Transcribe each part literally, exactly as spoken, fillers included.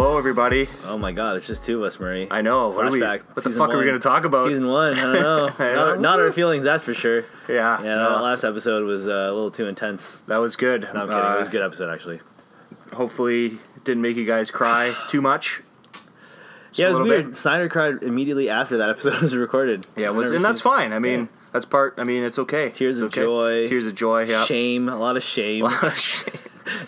Hello, everybody. Oh, my God. It's just two of us, Marie. I know. Flashback. What, we, what the fuck one. Are we going to talk about? Season one. I don't know. I don't not, know. Not our feelings, that's for sure. Yeah. Yeah, no. That last episode was uh, a little too intense. That was good. No, I'm kidding. Uh, it was a good episode, actually. Hopefully didn't make you guys cry too much. Just yeah, it was weird. Bit. Snyder cried immediately after that episode was recorded. Yeah, it was, and that's fine. I mean... Yeah. That's part, I mean, it's okay. Tears it's of okay. joy. Tears of joy, yeah. Shame, a lot of shame. A lot of shame.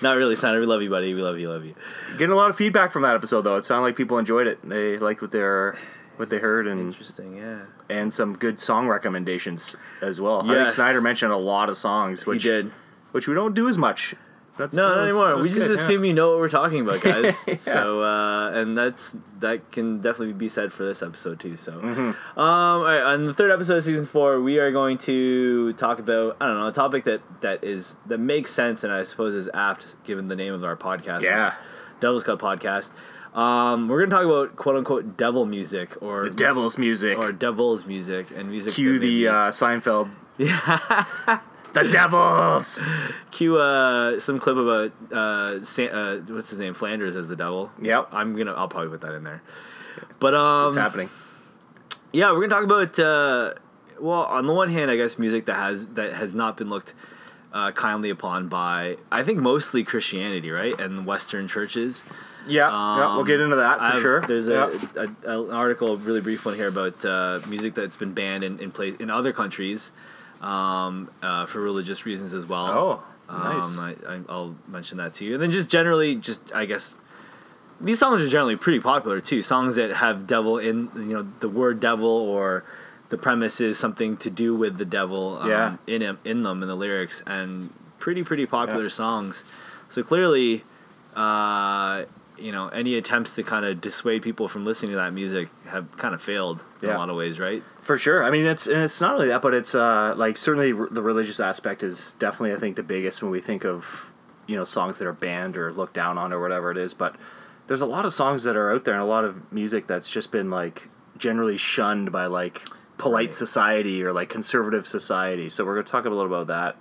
Not really, Snyder. We love you, buddy. We love you, love you. Getting a lot of feedback from that episode, though. It sounded like people enjoyed it. They liked what, their, what they heard. And, interesting, yeah. And some good song recommendations as well. Yes. I think Snyder mentioned a lot of songs. Which, he did. Which we don't do as much. That's, no, that's, not anymore. We just good, assume yeah. you know what we're talking about, guys. yeah. So, uh, and that's that can definitely be said for this episode too. So, mm-hmm. um, all right, on the third episode of season four, we are going to talk about I don't know a topic that, that is that makes sense and I suppose is apt given the name of our podcast. Yeah, Devil's Club Podcast. Um, we're going to talk about quote unquote devil music or the devil's music or devil's music and music. Cue the uh, Seinfeld. Yeah. The Devils! Cue uh, some clip about, uh, San- uh, what's his name, Flanders as the devil. Yep. I'm gonna, I'll probably put that in there. But, um... It's happening. Yeah, we're gonna talk about, uh... well, on the one hand, I guess music that has, that has not been looked uh, kindly upon by, I think mostly Christianity, right? And Western churches. Yeah, um, yeah we'll get into that for I've, sure. There's a, yeah. a, a, an article, a really brief one here about uh, music that's been banned in, in place in other countries. Um, uh, for religious reasons as well. Oh, nice. Um, I, I, I'll mention that to you. And then just generally, just, I guess, these songs are generally pretty popular too. Songs that have devil in, you know, the word devil or the premise is something to do with the devil um, yeah. in, in them, in the lyrics, and pretty, pretty popular yeah. songs. So clearly, uh, you know, any attempts to kind of dissuade people from listening to that music have kind of failed in yeah. a lot of ways, right? For sure. I mean, it's and it's not only that, but it's uh, like certainly r- the religious aspect is definitely, I think, the biggest when we think of, you know, songs that are banned or looked down on or whatever it is. But there's a lot of songs that are out there and a lot of music that's just been like generally shunned by like polite right. society or like conservative society. So we're going to talk a little about that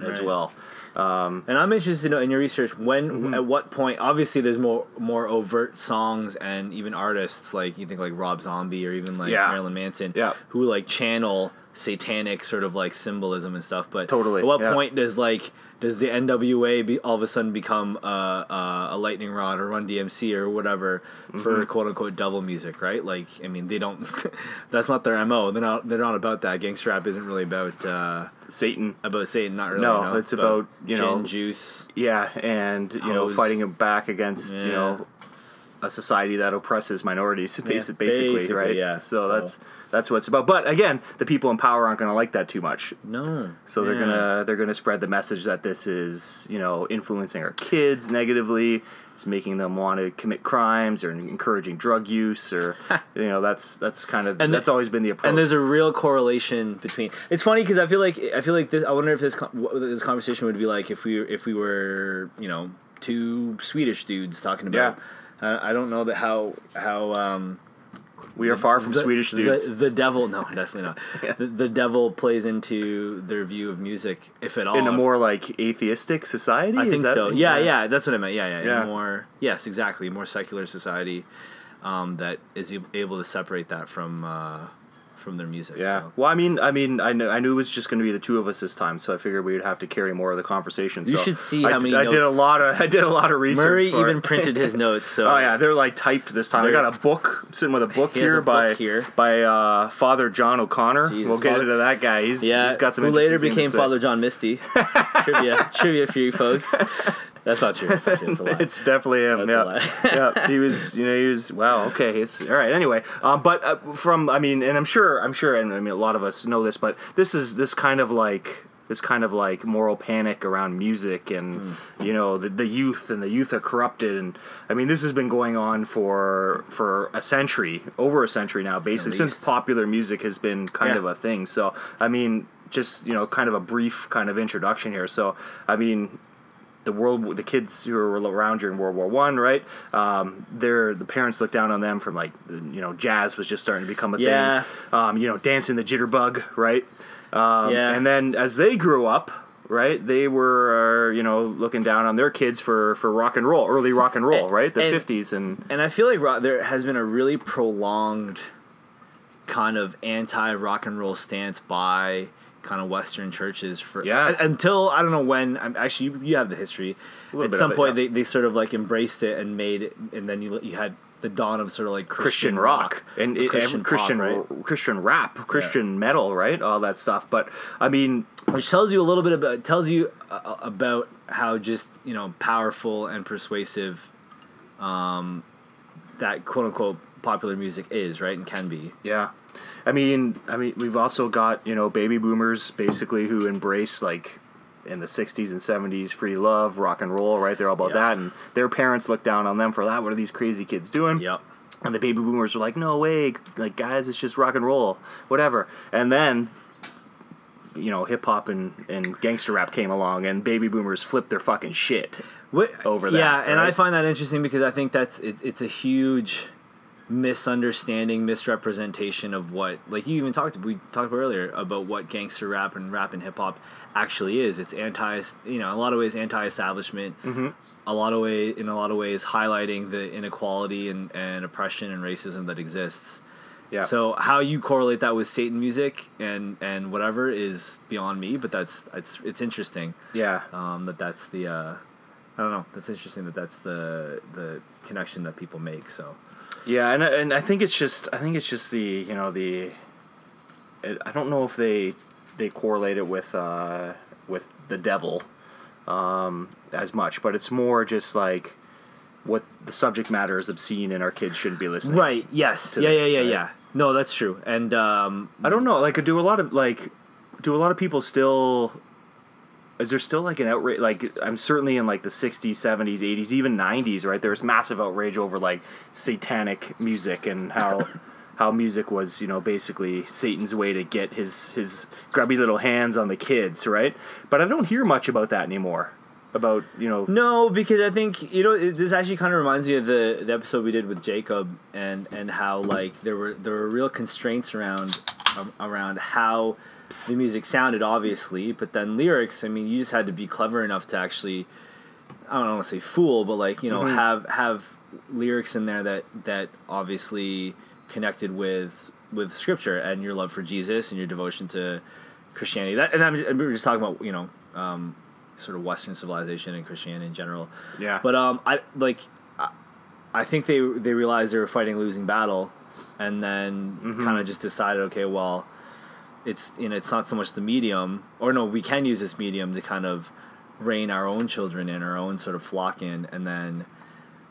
right. as well. Um, and I'm interested to know in your research when, mm-hmm. at what point, obviously there's more more overt songs and even artists like, you think like Rob Zombie or even like yeah. Marilyn Manson, yeah. who like channel satanic sort of like symbolism and stuff. But totally. at what yeah. point does like, does the N W A be, all of a sudden become a, a lightning rod or Run D M C or whatever mm-hmm. for quote unquote devil music, right? Like, I mean, they don't, that's not their M O. They're not, they're not about that. Gangster rap isn't really about, uh, Satan. About Satan, not really. No, no. it's about, about you know, gin juice. Yeah, and you hose. know, fighting back against yeah. you know a society that oppresses minorities, yeah, basically, basically, right? Yeah. So, so that's that's what it's about. But again, the people in power aren't going to like that too much. No. So yeah. they're gonna they're gonna spread the message that this is you know influencing our kids negatively. It's making them want to commit crimes or encouraging drug use or, you know, that's that's kind of, and that's the, always been the approach. And there's a real correlation between, it's funny because I feel like, I feel like this, I wonder if this what this conversation would be like if we, if we were, you know, two Swedish dudes talking about, yeah. uh, I don't know that how, how, um, we are far from the, Swedish dudes. The, the devil, no, definitely not. yeah. the, the devil plays into their view of music, if at all. In a more, like, atheistic society? I Is think that so. Yeah, yeah, yeah, that's what I meant. Yeah, yeah. yeah. In more, yes, exactly. A more secular society um, that is able to separate that from... Uh, from their music. Yeah. So. Well, I mean, I mean, I knew, I knew it was just going to be the two of us this time, so I figured we would have to carry more of the conversation. So you should see I how d- many. I notes. did a lot of. I did a lot of research. Murray for even it. printed his notes. So. Oh yeah, they're like typed this time. They're, I got a book. I'm sitting with a book he here has a by book here. by uh, Father John O'Connor. Jesus, we'll get Father, into that guy. He's, yeah, he's got some. Who later became Father John Misty. trivia, trivia for you folks. That's not true. That's not true. It's a lie. It's definitely him. That's yeah. a lie. yeah. He was, you know, he was, wow, okay. It's, all right. Anyway, um, but uh, from, I mean, and I'm sure, I'm sure, and I mean, a lot of us know this, but this is this kind of like, this kind of like moral panic around music and, mm. you know, the, the youth and the youth are corrupted. And I mean, this has been going on for, for a century, over a century now, basically, since popular music has been kind yeah. of a thing. So, I mean, just, you know, kind of a brief kind of introduction here. So, I mean, the world, the kids who were around during World War One, right? Um, their the parents looked down on them from like, you know, jazz was just starting to become a yeah. thing. Um, you know, dancing the jitterbug, right? Um, yeah. And then as they grew up, right? They were, uh, you know, looking down on their kids for, for rock and roll, early rock and roll, and, right? The and, fifties. And and I feel like rock, there has been a really prolonged kind of anti-rock and roll stance by kind of Western churches for yeah. until, I don't know when, I'm, actually, you, you have the history. At some it, point, yeah. they, they sort of like embraced it and made it, and then you you had the dawn of sort of like Christian, Christian rock, rock and it, Christian, Christian, pop, right? Christian rap, Christian yeah. metal, right? All that stuff. But I mean, which tells you a little bit about tells you uh, about how just, you know, powerful and persuasive um, that quote unquote popular music is, right, and can be. Yeah, I mean, I mean, we've also got, you know, baby boomers basically who embrace, like, in the sixties and seventies, free love, rock and roll, right? They're all about yeah. that, and their parents look down on them for that. What are these crazy kids doing? Yep. And the baby boomers were like, no way, like, guys, it's just rock and roll, whatever. And then, you know, hip-hop and, and gangster rap came along, and baby boomers flipped their fucking shit what? over that. Yeah, and right? I find that interesting because I think that's it, it's a huge misunderstanding, misrepresentation of what, like you even talked, we talked about earlier about what gangster rap and rap and hip hop actually is. It's anti, you know, in a lot of ways anti-establishment. Mm-hmm. A lot of way, in a lot of ways, highlighting the inequality and, and oppression and racism that exists. Yeah. So how you correlate that with Satan music and, and whatever is beyond me, but that's it's it's interesting. Yeah. Um. That that's the, uh, I don't know. That's interesting that that's the the connection that people make. So. Yeah, and and I think it's just I think it's just the you know the I don't know if they they correlate it with uh, with the devil um, as much, but it's more just like what the subject matter is obscene and our kids shouldn't be listening. Right. Yes. Yeah. This, yeah. Yeah. Right? Yeah. No, that's true. And um, I don't know. Like, do a lot of like do a lot of people still? Is there still, like, an outrage? Like, I'm certainly in, like, the sixties, seventies, eighties, even nineties, right? There was massive outrage over, like, satanic music and how how music was, you know, basically Satan's way to get his, his grubby little hands on the kids, right? But I don't hear much about that anymore, about, you know... No, because I think, you know, it, this actually kind of reminds me of the, the episode we did with Jacob and, and how, like, there were there were real constraints around um, around how... The music sounded, obviously, but then lyrics, I mean, you just had to be clever enough to actually, I don't want to say fool, but, like, you know, mm-hmm. have have lyrics in there that, that obviously connected with with Scripture and your love for Jesus and your devotion to Christianity. That, and I'm just, we were just talking about, you know, um, sort of Western civilization and Christianity in general. Yeah. But, um, I like, I, I think they, they realized they were fighting a losing battle and then mm-hmm. kind of just decided, okay, well... It's you know it's not so much the medium, or no, we can use this medium to kind of rein our own children in, our own sort of flock in, and then,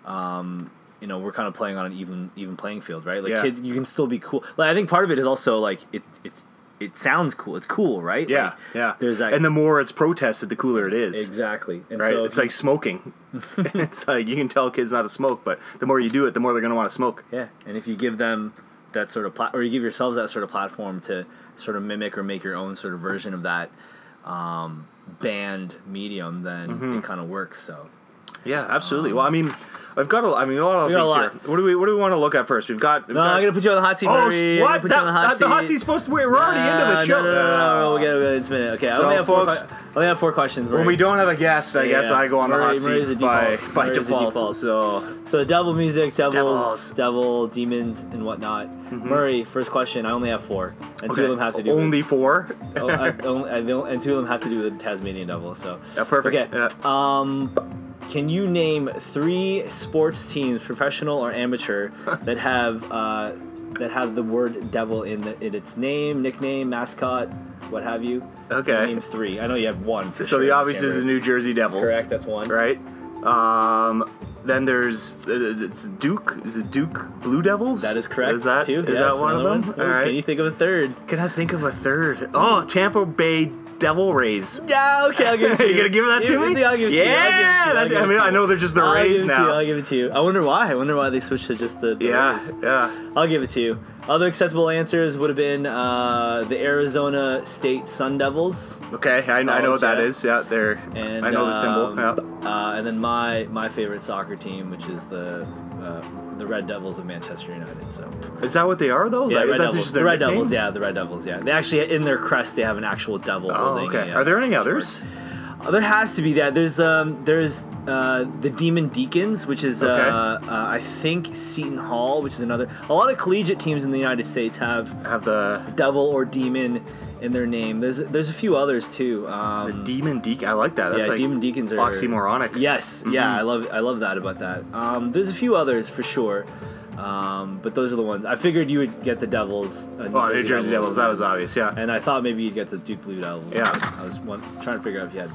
um, you know, we're kind of playing on an even even playing field, right? Like yeah. kids, you can still be cool. Like I think part of it is also like it it it sounds cool. It's cool, right? Yeah, like, yeah. There's that, and the more it's protested, the cooler it is. Exactly. And right. So it's you, like smoking. It's like you can tell kids not to smoke, but the more you do it, the more they're gonna want to smoke. Yeah, and if you give them that sort of pla- or you give yourselves that sort of platform to sort of mimic or make your own sort of version of that um, band medium, then mm-hmm. it kind of works. So, yeah, absolutely. Um, well, I mean, I've got a, I mean, a lot of things lot. here. What do we, what do we want to look at first? We've got. We've no, got... I'm gonna put you on the hot seat. Oh, Murray. what? Put that, you on the, hot that, seat. the hot seat's supposed to. Wait, we're already nah, into the show. No, no, no, no, no. We'll get it. It's been okay. So, I only have folks, four. I only have four questions. Murray. When we don't have a guest, I yeah, guess yeah. I go on Murray, the hot Murray's seat by by default. default. So, so devil music, devils, devils, devil demons, and whatnot. Mm-hmm. Murray, first question. I only have four, and okay. two of them have to do only with, four. oh, I, only, and two of them have to do with the Tasmanian devil. So yeah, perfect. Okay. Yeah. Um, can you name three sports teams, professional or amateur, that have uh, that have the word devil in, the, in its name, nickname, mascot, what have you? Okay. Can you name three? I know you have one. For so sure, the obvious is the New Jersey Devils. Correct. That's one. Right. Um, then there's it's Duke. Is it Duke Blue Devils? That is correct. Is that, two. Is yeah, that one of them? One. All Ooh, right. Can you think of a third? Can I think of a third? Oh, Tampa Bay Devil Rays. Yeah, okay, I'll give it to you. You're going to give that to me? I'll give it to you. Yeah! I mean, I know they're just the I'll Rays give it now. To you. I'll give it to you. I wonder why. I wonder why they switched to just the, the yeah, Rays. Yeah, yeah. I'll give it to you. Other acceptable answers would have been uh, the Arizona State Sun Devils. Okay, I, I know what that is. Yeah, they're. And, I know um, the symbol. Yeah. Uh, and then my my favorite soccer team, which is the uh, the Red Devils of Manchester United. So is that what they are though? Yeah, like, Red Devils. The Red nickname? Devils. Yeah, the Red Devils. Yeah, they actually in their crest they have an actual devil. Oh, okay. Are there any others? Short. Oh, there has to be that. There's um, there's uh, the Demon Deacons, which is okay. uh, uh, I think Seton Hall, which is another. A lot of collegiate teams in the United States have have the devil or demon in their name. There's there's a few others too. Um, the Demon Deacon, I like that. That's yeah, like Demon Deacons are oxymoronic. Yes, mm-hmm. yeah, I love I love that about that. Um, there's a few others for sure. Um, but those are the ones. I figured you would get the Devils. Uh, New oh, Jersey New Jersey Devils. Devils. That was obvious, yeah. And I thought maybe you'd get the Duke Blue Devils. Yeah. I was one, trying to figure out if you had.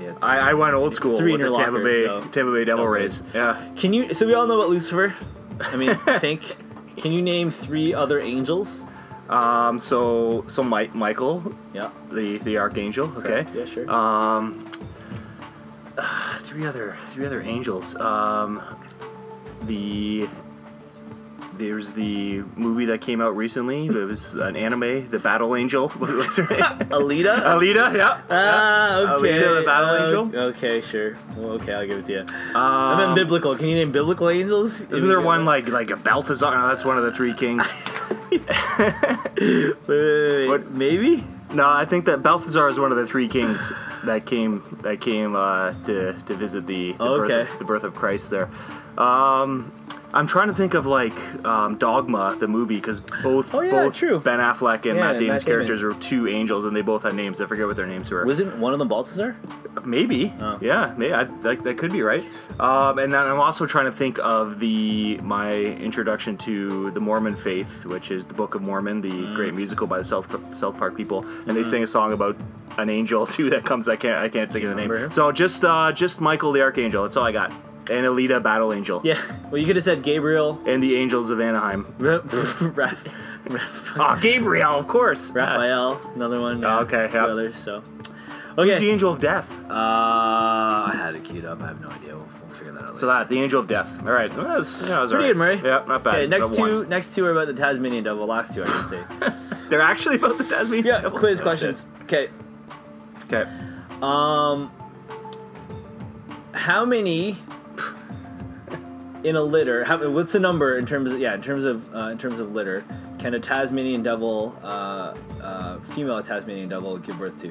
You had I, I went old school with the lockers, Tampa Bay so. Tampa Bay Devil Rays. Yeah. Can you? So we all know about Lucifer. I mean, think. Can you name three other angels? Um. So so Mike Michael. Yeah. The the archangel. Okay. okay. Yeah. Sure. Um. Uh, three other three other angels. Um. The. There's the movie that came out recently. It was an anime, The Battle Angel. What's her name? Alita? Alita, yeah. Ah, yeah. okay. Alita, The Battle uh, Angel. Okay, sure. Well, okay, I'll give it to you. Um, and then biblical. Can you name biblical angels? Isn't Can there one like like a Balthazar? No, that's one of the three kings. wait, wait, wait. What? Maybe? No, I think that Balthazar is one of the three kings that came that came uh, to, to visit the, the, oh, birth okay. of, the birth of Christ there. Um... I'm trying to think of like um, Dogma, the movie, because both oh, yeah, both true. Ben Affleck and yeah, Matt Damon's Matt characters Damon. Were two angels, and they both had names. I forget what their names were. Wasn't one of them Balthazar? Maybe. Oh. Yeah, maybe. I, that, that could be right. Um, and then I'm also trying to think of the my introduction to the Mormon faith, which is the Book of Mormon, the mm. great musical by the South, South Park people, and mm-hmm. they sing a song about an angel too that comes. I can't I can't think of the name. Him? So just uh, just Michael the Archangel. That's all I got. And Alita, Battle Angel. Yeah. Well, you could have said Gabriel. And the Angels of Anaheim. Raph. Oh, Gabriel, of course. Raphael, another one. Yeah, oh, okay. Yeah. Others. So. Okay. Who's the Angel of Death? Uh, I had it queued up. I have no idea. We'll, we'll figure that out. Later. So that the Angel of Death. All right. Well, that was, yeah, that was pretty all right. good, Murray. Yeah, not bad. Okay. Next Level two. One. Next two are about the Tasmanian devil. Last two, I should say. They're actually about the Tasmanian yeah, devil. Yeah. Quiz questions. Okay. Okay. Um. How many? In a litter, how, what's the number in terms of yeah in terms of uh, in terms of litter? Can a Tasmanian devil, uh, uh, female Tasmanian devil, give birth to?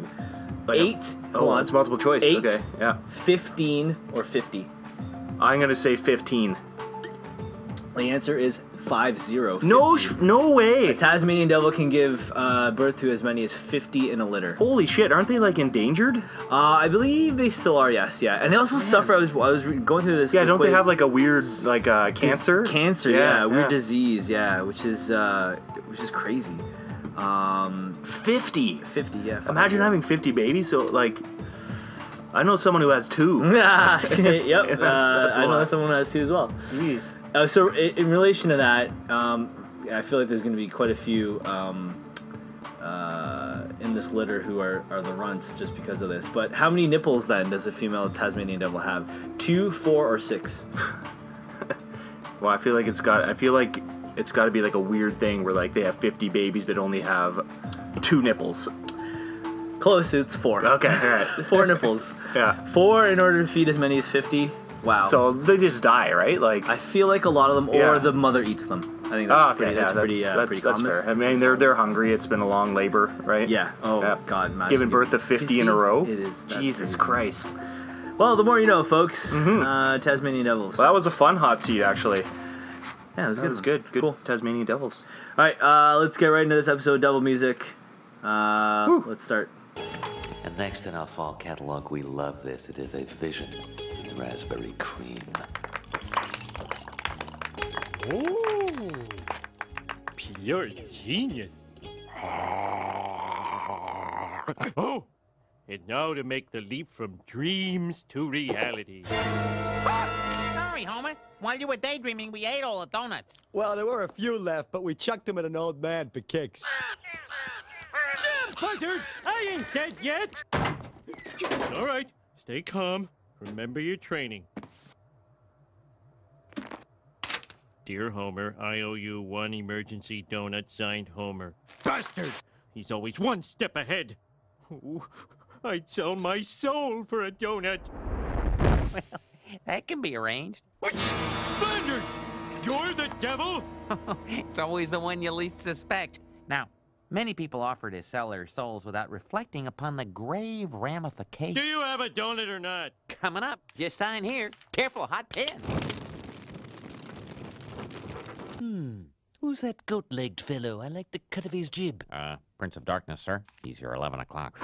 Like eight. A, oh, on, that's multiple choice. Eight. Okay. Yeah. Fifteen or fifty. I'm gonna say fifteen. The answer is five zero. fifty. No, sh- no way. A Tasmanian devil can give uh, birth to as many as fifty in a litter. Holy shit! Aren't they like endangered? Uh, I believe they still are. Yes, yeah, and they also Man. suffer. I was I was going through this. Yeah, don't quiz. They have like a weird like uh, cancer? Dis- cancer, yeah, yeah, yeah, weird disease, yeah, which is uh, which is crazy. Um, fifty. Fifty, yeah. Five, Imagine yeah. having fifty babies. So like. I know someone who has two. Nah, yep. Yeah, that's, that's uh, I know someone who has two as well. Jeez. Uh, so in, in relation to that, um, I feel like there's going to be quite a few um, uh, in this litter who are, are the runts just because of this. But how many nipples then does a female Tasmanian devil have? Two, four, or six? Well, I feel like it's got. I feel like it's got to be like a weird thing where like they have fifty babies but only have two nipples. Close, it's four. Okay, all right. Four nipples. Yeah. Four in order to feed as many as fifty. Wow. So they just die, right? Like I feel like a lot of them, or yeah. the mother eats them. I think that's oh, okay, pretty. Yeah, that's, that's pretty. Uh, that's, pretty that's fair. I mean, that's they're they're hungry. It's been a long labor, right? Yeah. Oh yeah. God, giving birth to fifty, fifty in a row. It is. Jesus crazy. Christ. Well, the more you know, folks. Mm-hmm. Uh, Tasmanian Devils. Well, that was a fun hot seat, actually. Yeah, it was that good. It was good. Good. Cool. Tasmanian Devils. All right, uh, let's get right into this episode. Devil music. Uh, Woo. Let's start. And next in our fall catalog, we love this. It is a vision in raspberry cream. Oh, pure genius. Oh, and now to make the leap from dreams to reality. Ah, sorry, Homer. While you were daydreaming, we ate all the donuts. Well, there were a few left, but we chucked them at an old man for kicks. Buzzards, I ain't dead yet. All right, stay calm. Remember your training. Dear Homer, I owe you one emergency donut signed Homer. Bastard! He's always one step ahead. Ooh, I'd sell my soul for a donut. Well, that can be arranged. Flanders! You're the devil? It's always the one you least suspect. Now, Many people offer to sell their souls without reflecting upon the grave ramifications. Do you have a donut or not? Coming up. Just sign here. Careful, hot pen. Hmm. Who's that goat-legged fellow? I like the cut of his jib. Uh, Prince of Darkness, sir. He's your eleven o'clock.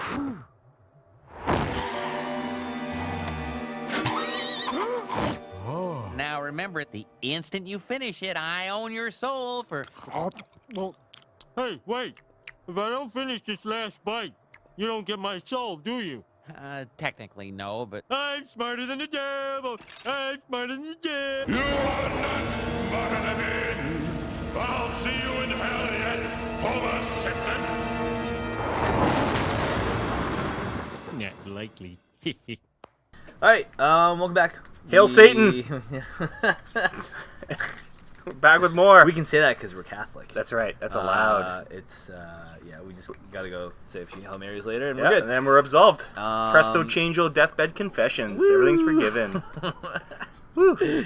Now remember, the instant you finish it, I own your soul for... Hey, wait. If I don't finish this last bite, you don't get my soul, do you? Uh, technically, no, but... I'm smarter than the devil! I'm smarter than the devil! You are not smarter than me! I'll see you in the valley at Homer Simpson! Not likely. Alright, um, welcome back. Hail Ye Satan! We're back with more. We can say that because we're Catholic. That's right. That's allowed. Uh, it's, uh, yeah, we just gotta go say a few Hail Marys later and yep, we're good. And then we're absolved. Um, Presto Changel Deathbed Confessions. Woo. Everything's forgiven. Woo.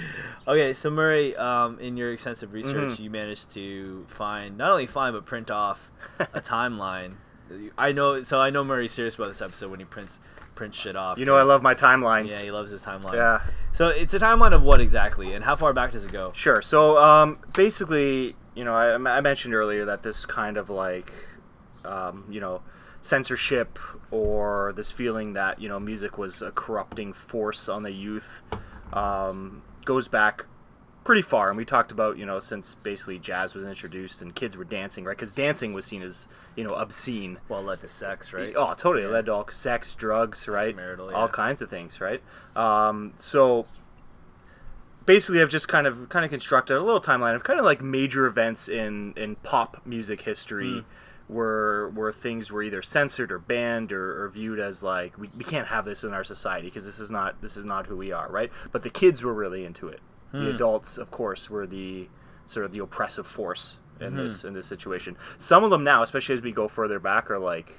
Okay, so Murray, um, in your extensive research, mm-hmm. you managed to find, not only find, but print off a timeline. I know, so I know Murray's serious about this episode when he prints prints shit off. You know I love my timelines. Yeah, he loves his timelines. Yeah. So it's a timeline of what exactly, and how far back does it go? Sure, so um, basically, you know, I, I mentioned earlier that this kind of like, um, you know, censorship or this feeling that, you know, music was a corrupting force on the youth, um... goes back pretty far, and we talked about, you know, since basically jazz was introduced and kids were dancing, right? Because dancing was seen as, you know, obscene. Well, it led to sex, right? Oh, totally. Yeah. It led to all sex, drugs, right? Marital, yeah. All kinds of things, right? Um, so basically, I've just kind of kind of constructed a little timeline of kind of like major events in in pop music history. Mm. Were were things were either censored or banned or, or viewed as like we, we can't have this in our society because this is not this is not who we are, right? But the kids were really into it. Hmm. The adults, of course, were the sort of the oppressive force in mm-hmm. this in this situation. Some of them now, especially as we go further back, are like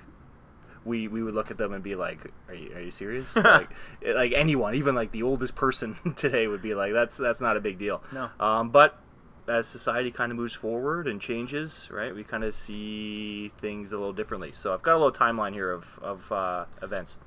we we would look at them and be like, are you are you serious? like like anyone, even like the oldest person today would be like, that's that's not a big deal. No, um, but. As society kind of moves forward and changes, right, we kind of see things a little differently. So I've got a little timeline here of, of uh, events.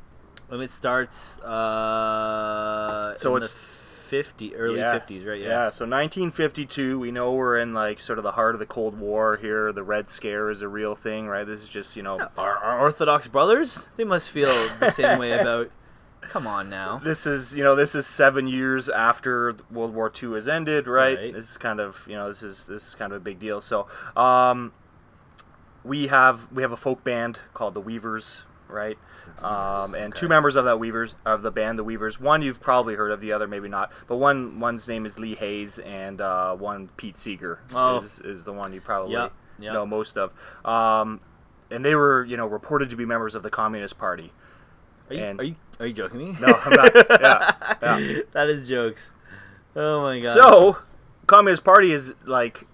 And it starts uh, so in it's, the fifty, early yeah, fifties, right? Yeah. yeah, so nineteen fifty-two, we know we're in, like, sort of the heart of the Cold War here. The Red Scare is a real thing, right? This is just, you know... Yeah, our, our Orthodox brothers, they must feel the same way about... Come on now. This is, you know, this is seven years after World War Two has ended, right? right? This is kind of, you know, this is this is kind of a big deal. So, um, we have we have a folk band called the Weavers, right? Um, and okay. two members of that Weavers of the band, the Weavers. One you've probably heard of, the other maybe not. But one one's name is Lee Hayes, and uh, one Pete Seeger oh. is is the one you probably yep. Yep. know most of. Um, and they were, you know, reported to be members of the Communist Party. Are you, and, are you are you joking me? No, I'm not. Yeah, yeah. That is jokes. Oh my god. So, Communist Party is like,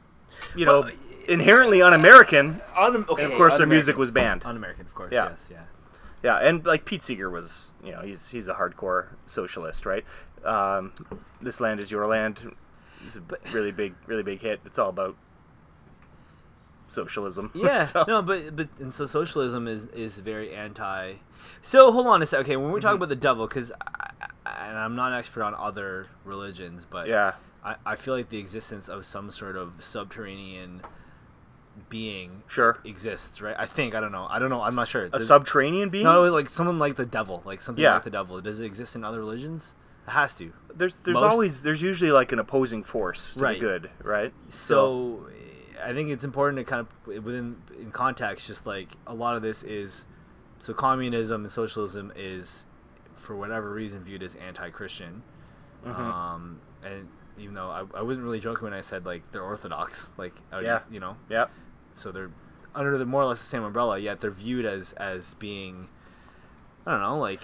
you know, well, inherently un-American. Un- okay, and of course, un-American. Their music was banned. Un-American, of course. Yeah. Yes. Yeah. Yeah, and like Pete Seeger was, you know, he's he's a hardcore socialist, right? Um, This Land Is Your Land is a really big, really big hit. It's all about socialism. Yeah. so. No, but but and so socialism is is very anti. So, hold on a sec. Okay, when we talk mm-hmm. about the devil, because I'm not an expert on other religions, but yeah. I, I feel like the existence of some sort of subterranean being sure. exists, right? I think. I don't know. I don't know. I'm not sure. A Does, subterranean being? No, like someone like the devil, like something yeah. like the devil. Does it exist in other religions? It has to. There's there's Most, always, there's usually like an opposing force to right. the good, right? So, so, I think it's important to kind of, within in context, just like a lot of this is... So communism and socialism is, for whatever reason, viewed as anti-Christian. Mm-hmm. Um, and even though I, I wasn't really joking when I said, like, they're Orthodox. Like, yeah. you know? Yeah. So they're under the more or less the same umbrella, yet they're viewed as, as being, I don't know, like...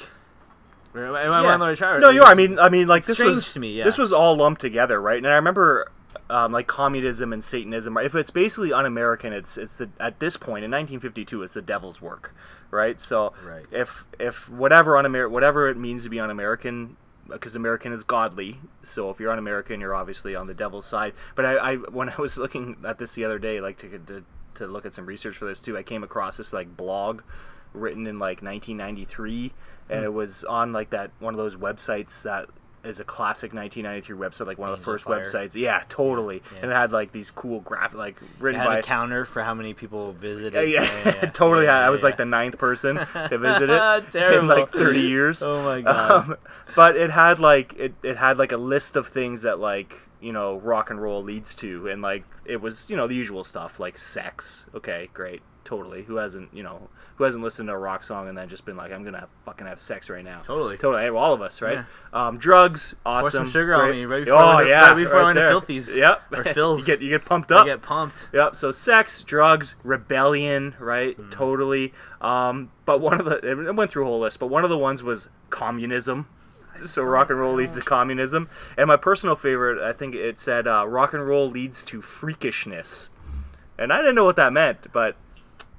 Am I yeah. on the right track? No, you are. I mean, I mean, like, this was, to me, yeah. this was all lumped together, right? And I remember... Um, like communism and Satanism, if it's basically un-American, it's it's the at this point in nineteen fifty-two, it's the devil's work, right? So right. if if whatever un-Amer- whatever it means to be un-American, because American is godly, so if you're un-American, you're obviously on the devil's side. But I, I when I was looking at this the other day, like to, to to look at some research for this too, I came across this like blog written in like nineteen ninety-three, and mm. it was on like that one of those websites that is a classic nineteen ninety-three website, like one Angel of the first Fire. websites. Yeah, totally. Yeah. And it had like these cool graphic, like written it had by a counter for how many people visited. Yeah, yeah. yeah, yeah. totally. Yeah, yeah, I was yeah. like the ninth person to visit it in like thirty years. Oh my god! Um, but it had like it, it had like a list of things that like, you know, rock and roll leads to, and like it was, you know, the usual stuff like sex. Okay, great. Totally. Who hasn't, you know, who hasn't listened to a rock song and then just been like, I'm going to fucking have sex right now. Totally. Totally. Hey, well, all of us, right? Yeah. Um, drugs, awesome. Pour some sugar great. on me right before oh, we're, yeah, right before right we're into Filthies. Yep. Or Phils. you, get, you get pumped up. You get pumped. Yep. So sex, drugs, rebellion, right? Mm. Totally. Um, but one of the, it went through a whole list, but one of the ones was communism. So rock and roll leads to communism. And my personal favorite, I think it said uh, rock and roll leads to freakishness. And I didn't know what that meant, but...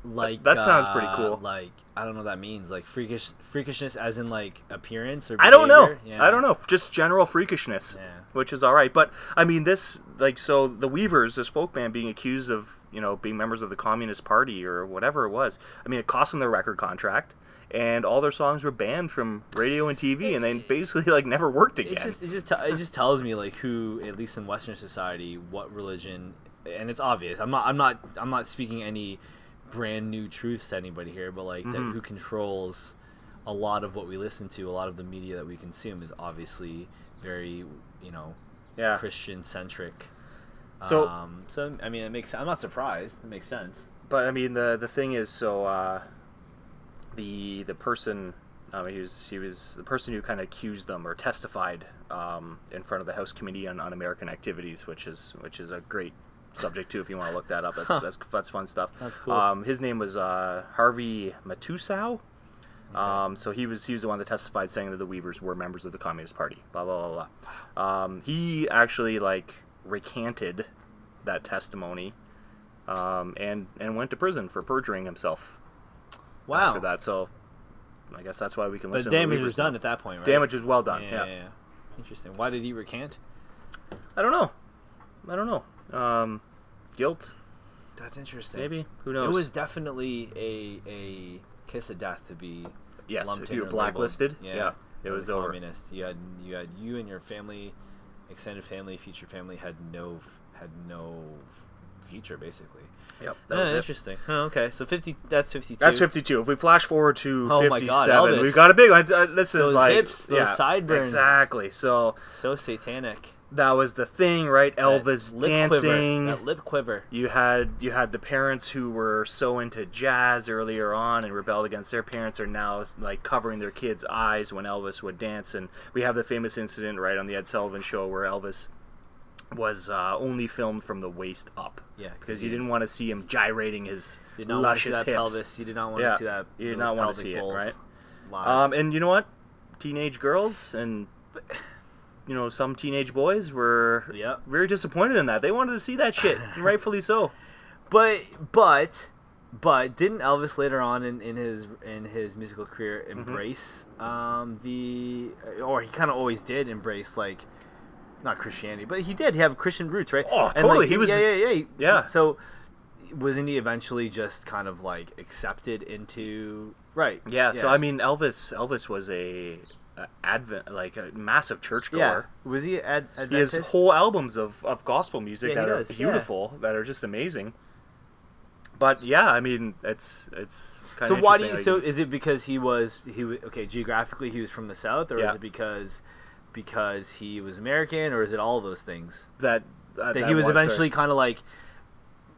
Like that sounds uh, pretty cool. Like, I don't know what that means. Like freakish, freakishness as in like appearance or behavior? I don't know. Yeah. I don't know. Just general freakishness, yeah. which is all right. But I mean, this like so the Weavers, this folk band, being accused of, you know, being members of the Communist Party or whatever it was. I mean, it cost them their record contract, and all their songs were banned from radio and T V, and they basically like never worked again. It just it just t- it just tells me like who, at least in Western society, what religion, and it's obvious. I'm not I'm not I'm not speaking any brand new truths to anybody here, but like mm-hmm. that who controls a lot of what we listen to, a lot of the media that we consume is obviously very, you know, yeah. Christian centric. So, um, so I mean, it makes. I'm not surprised. It makes sense. But I mean, the the thing is, so uh, the the person um, he was he was the person who kind of accused them or testified um, in front of the House Committee on, on American Activities, which is which is a great subject too, if you want to look that up. That's huh. that's, that's fun stuff. That's cool. Um, his name was uh, Harvey Matusow. Okay. Um, so he was he was the one that testified, saying that the Weavers were members of the Communist Party. Blah blah blah blah. Um, he actually like recanted that testimony, um, and and went to prison for perjuring himself. Wow. After that, so I guess that's why we can listen. But damage to the was done now. At that point, right? Damage is well done. Yeah, yeah. yeah, yeah. Interesting. Why did he recant? I don't know. I don't know. Um, guilt. That's interesting. Maybe. Who knows? It was definitely a a kiss of death to be. Yes, lumped if in you were blacklisted. Yeah, yeah, it was over. Communist. You had you had you and your family, extended family, future family had no had no future basically. Yep. That yeah, was interesting. Oh, okay, so fifty. That's fifty-two. That's fifty-two. If we flash forward to oh fifty-seven, my God, Elvis. We've got a big one. Uh, this those is like hips, those yeah, sideburns. Exactly. So so satanic. That was the thing, right? That Elvis lip dancing. Quiver. That lip quiver. You had you had the parents who were so into jazz earlier on and rebelled against their parents, are now like covering their kids' eyes when Elvis would dance. And we have the famous incident, right, on the Ed Sullivan Show where Elvis was uh, only filmed from the waist up. Yeah, because you didn't want to see him gyrating his luscious hips. You did not want to see that pelvis. You did not want to see that. You did not want to see it, right? Live. Um, and you know what? Teenage girls and... You know, some teenage boys were yep. very disappointed in that. They wanted to see that shit, rightfully so. But but but didn't Elvis later on in, in his in his musical career embrace mm-hmm. um, the or he kind of always did embrace like not Christianity, but he did he have Christian roots, right? Oh, and totally. Like, he was yeah yeah yeah yeah. So wasn't he eventually just kind of like accepted into right? Yeah. yeah. So I mean, Elvis Elvis was a Advent, like a massive churchgoer. Yeah. Was he ad- Adventist? He has whole albums of, of gospel music yeah, that are does. beautiful, yeah. that are just amazing. But yeah, I mean, it's it's kind of so. Why do you? Like, so is it because he was he was, okay geographically he was from the South, or yeah. is it because because he was American, or is it all of those things that uh, that, that he was eventually kind of like.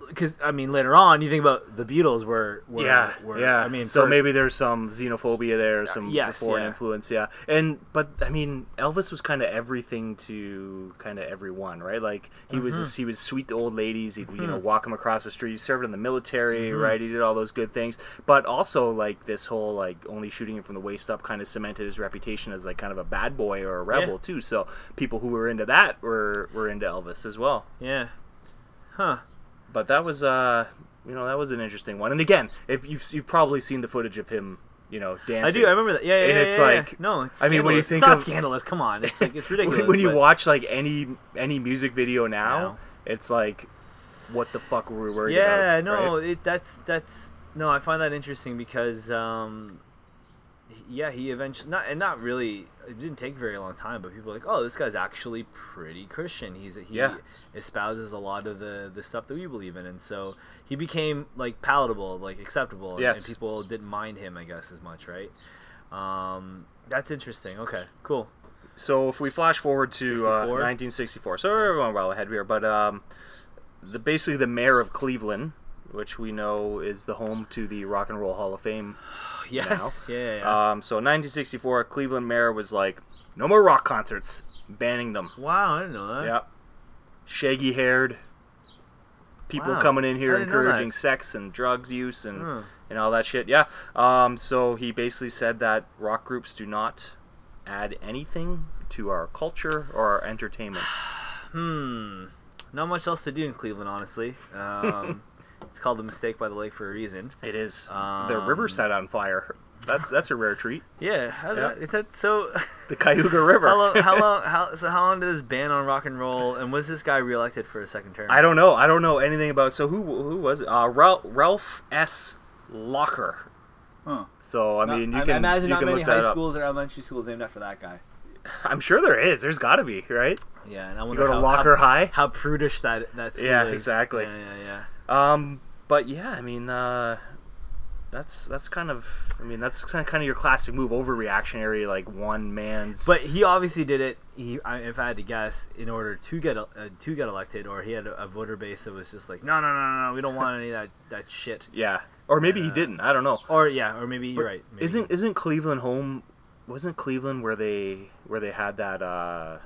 Because, I mean, later on, you think about the Beatles were... were yeah, were, yeah. I mean, so for, maybe there's some xenophobia there, some yes, foreign yeah. influence, yeah. And But, I mean, Elvis was kind of everything to kind of everyone, right? Like, he mm-hmm. was just, he was sweet to old ladies. He'd, mm-hmm. you know, walk them across the street. He served in the military, mm-hmm. right? He did all those good things. But also, like, this whole, like, only shooting him from the waist up kind of cemented his reputation as, like, kind of a bad boy or a rebel, yeah. too. So people who were into that were, were into Elvis as well. Yeah. Huh. But that was, uh, you know, that was an interesting one. And again, if you've you've probably seen the footage of him, you know, dancing. I do. I remember that. Yeah, yeah, and yeah. And it's yeah, like, yeah. no, it's. I mean, when you think it's not of, scandalous. Come on, it's like it's ridiculous. When you but... watch like any any music video now, no. it's like what the fuck were we worried yeah, about? Yeah, no, right? it, that's that's no. I find that interesting because, um, yeah, he eventually not and not really. It didn't take very long time, but people were like, oh, this guy's actually pretty Christian. He's he yeah. espouses a lot of the, the stuff that we believe in, and so he became like palatable, like acceptable, yes. and, and people didn't mind him, I guess, as much, right? Um, that's interesting. Okay, cool. So if we flash forward to uh, nineteen sixty-four, so we're going well ahead here, but um, the basically the mayor of Cleveland, which we know is the home to the Rock and Roll Hall of Fame. Yes. Now. Yeah. yeah. Um, so nineteen sixty-four, Cleveland mayor was like, no more rock concerts, banning them. Wow, I didn't know that. Yeah. Shaggy haired people wow. coming in here encouraging sex and drugs use and hmm. and all that shit. Yeah. Um, so he basically said that rock groups do not add anything to our culture or our entertainment. hmm. Not much else to do in Cleveland, honestly. Um, it's called the Mistake by the Lake for a reason. It is. Um, the river set on fire. That's that's a rare treat. Yeah. How yeah. That, that, so the Cayuga River. how long? How long? How, so how long did this ban on rock and roll? And was this guy reelected for a second term? I don't know. I don't know anything about. So who who was it? Uh, Ralph, Ralph S. Locker. Huh. So I mean, no, you can I imagine you not can many high schools up. Or elementary schools named after that guy. I'm sure there is. There's got to be, right? Yeah, and I wonder you go to how, Locker how, High. How prudish that that school yeah, is. Yeah, exactly. Yeah, yeah, yeah. Um, but yeah, I mean, uh, that's that's kind of, I mean, that's kind of, kind of your classic move, overreactionary, like one man's. But he obviously did it. He, I, if I had to guess, in order to get uh, to get elected, or he had a, a voter base that was just like, no, no, no, no, no we don't want any of that that shit. Yeah. Or maybe uh, he didn't. I don't know. Or yeah. Or maybe you're but right. Maybe. Isn't isn't Cleveland home? Wasn't Cleveland where they where they had that uh,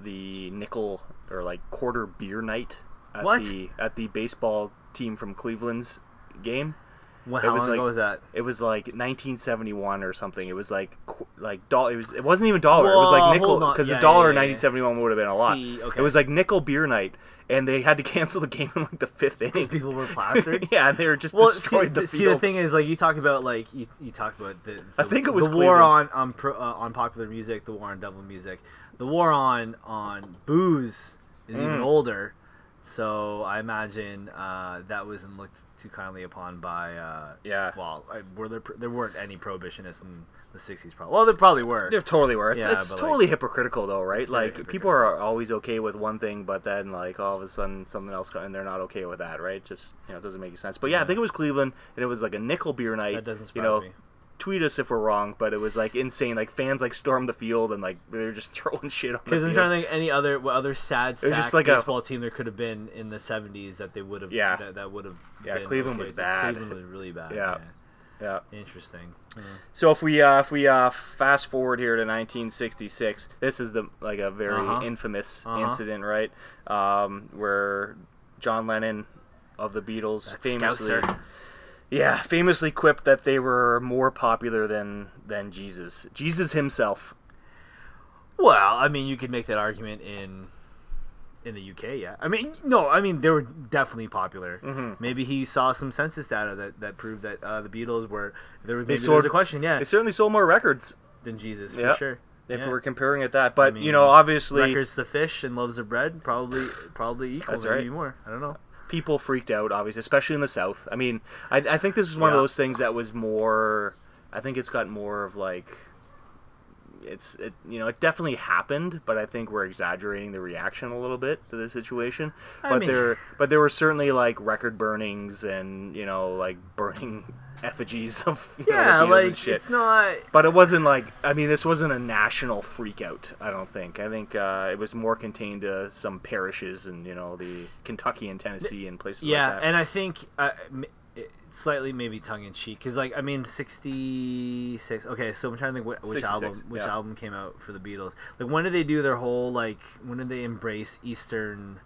the nickel or like quarter beer night at what? the at the baseball team from Cleveland's game? What, how was long like, ago was that? It was like nineteen seventy-one or something. It was like like doll. It was it wasn't even dollar. Whoa, it was like nickel because yeah, a dollar in yeah, yeah, nineteen seventy-one yeah. would have been a lot. See, okay. It was like nickel beer night. And they had to cancel the game in like the fifth inning because people were plastered. yeah, and they were just well, destroyed. See, the see, field. the thing is, like you talk about, like you, you talk about the, the I think it was the Cleveland. war on on pro, uh, on popular music, the war on devil music, the war on on booze is mm. even older. So I imagine uh, that wasn't looked too kindly upon by. Uh, yeah. Well, I, were there there weren't any prohibitionists in the sixties, probably. Well, there probably were. There totally were. It's, yeah, it's totally like, hypocritical, though, right? Like, people are always okay with one thing, but then, like, all of a sudden, something else comes, and they're not okay with that, right? Just, you know, it doesn't make any sense. But, yeah, yeah, I think it was Cleveland, and it was, like, a nickel beer night. That doesn't surprise you know, me. Tweet us if we're wrong, but it was, like, insane. Like, fans, like, stormed the field, and, like, they were just throwing shit on the field. Because I'm trying to think any other what other sad, sack just like baseball a, team there could have been in the seventies that they would have yeah. that, that would have Yeah, been Cleveland okay. was bad. Cleveland was really bad. Yeah. Yeah. yeah. Interesting. So if we uh, if we uh, fast forward here to nineteen sixty-six, this is the like a very uh-huh. infamous uh-huh. incident, right? Um, where John Lennon of the Beatles That's famously, Scouser. yeah, famously quipped that they were more popular than than Jesus, Jesus himself. Well, I mean, you could make that argument in in the U K, yeah. I mean, no, I mean they were definitely popular. Mm-hmm. Maybe he saw some census data that, that proved that uh, the Beatles were there. Maybe they sold, there was a question, yeah. They certainly sold more records than Jesus for yeah. sure. If yeah. we're comparing it that, but I mean, you know, obviously records to fish and loaves of bread probably probably equal maybe right. more. I don't know. People freaked out, obviously, especially in the South. I mean, I, I think this is one yeah. of those things that was more. I think it's got more of like. It's it you know it definitely happened, but I think we're exaggerating the reaction a little bit to the situation. I but mean, there but there were certainly like record burnings and you know like burning effigies of you yeah know, like and shit. It's not. But it wasn't like I mean this wasn't a national freakout. I don't think. I think uh, it was more contained to some parishes and you know the Kentucky and Tennessee and places yeah, like that. Yeah, and I think. Uh, Slightly maybe tongue-in-cheek because like I mean sixty-six okay so I'm trying to think what, which album which yeah. album came out for the Beatles like when did they do their whole like when did they embrace Eastern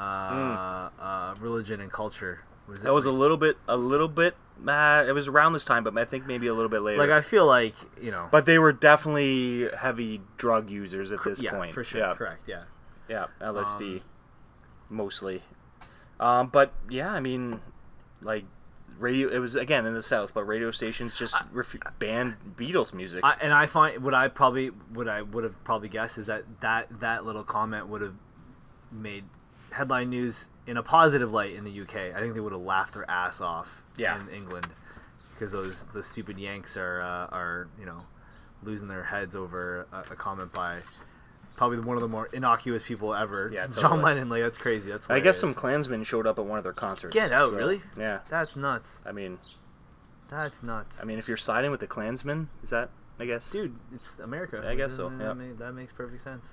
uh, mm. uh, religion and culture was it that was like, a little bit a little bit uh, it was around this time but I think maybe a little bit later like I feel like you know but they were definitely heavy drug users at this yeah, point for sure yeah. correct yeah yeah L S D um, mostly um, but yeah I mean like radio it was again in the South but radio stations just I, refu- banned Beatles music I, and I find what I probably what I would have probably guessed is that that that little comment would have made headline news in a positive light in the U K. I think they would have laughed their ass off yeah. in England because those those stupid Yanks are uh, are you know losing their heads over a, a comment by probably one of the more innocuous people ever. Yeah, totally. John Lennon, like that's crazy. That's hilarious. I guess some Klansmen showed up at one of their concerts. Get out, so, really? Yeah, that's nuts. I mean, that's nuts. I mean, if you're siding with the Klansmen, is that? I guess, dude, it's America. I guess so. Yeah, that makes perfect sense.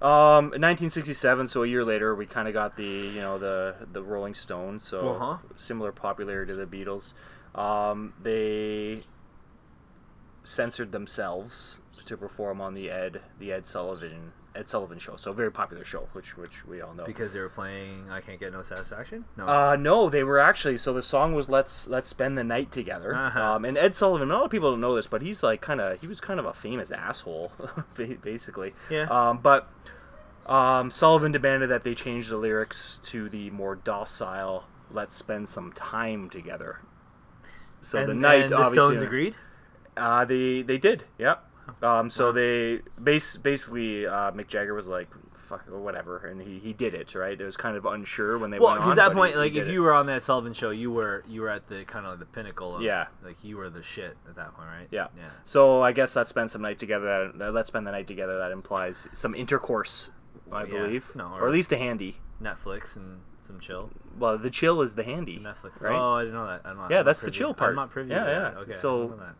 Um, nineteen sixty-seven, so a year later, we kind of got the you know the the Rolling Stones, so uh-huh. similar popularity to the Beatles. Um, they censored themselves to perform on the Ed the Ed Sullivan Ed Sullivan show, so a very popular show, which which we all know because they were playing "I Can't Get No Satisfaction." No, uh, no, they were actually. So the song was "Let's Let's Spend the Night Together," uh-huh. um, and Ed Sullivan. A lot of people don't know this, but he's like kind of he was kind of a famous asshole, basically. Yeah. Um, but um, Sullivan demanded that they change the lyrics to the more docile "Let's Spend Some Time Together." So and, the night, and obviously, the Stones agreed. Uh, they they did. Yeah. Um, so wow. they base, basically uh, Mick Jagger was like, "Fuck or whatever," and he, he did it right. It was kind of unsure when they well, went on. Well, because that point, he, like he if you it. were on that Sullivan show, you were you were at the kind of like the pinnacle. Of, yeah, like you were the shit at that point, right? Yeah. yeah. So I guess let's spend some night together. That, uh, let's spend the night together. That implies some intercourse, I yeah. believe, no, or, or at least a handy. Netflix and some chill. Well, the chill is the handy. Netflix. Right? Oh, I didn't know that. I'm not, yeah, I'm that's privy. the chill part. I'm not privy. Yeah, to that. yeah. Okay. So. I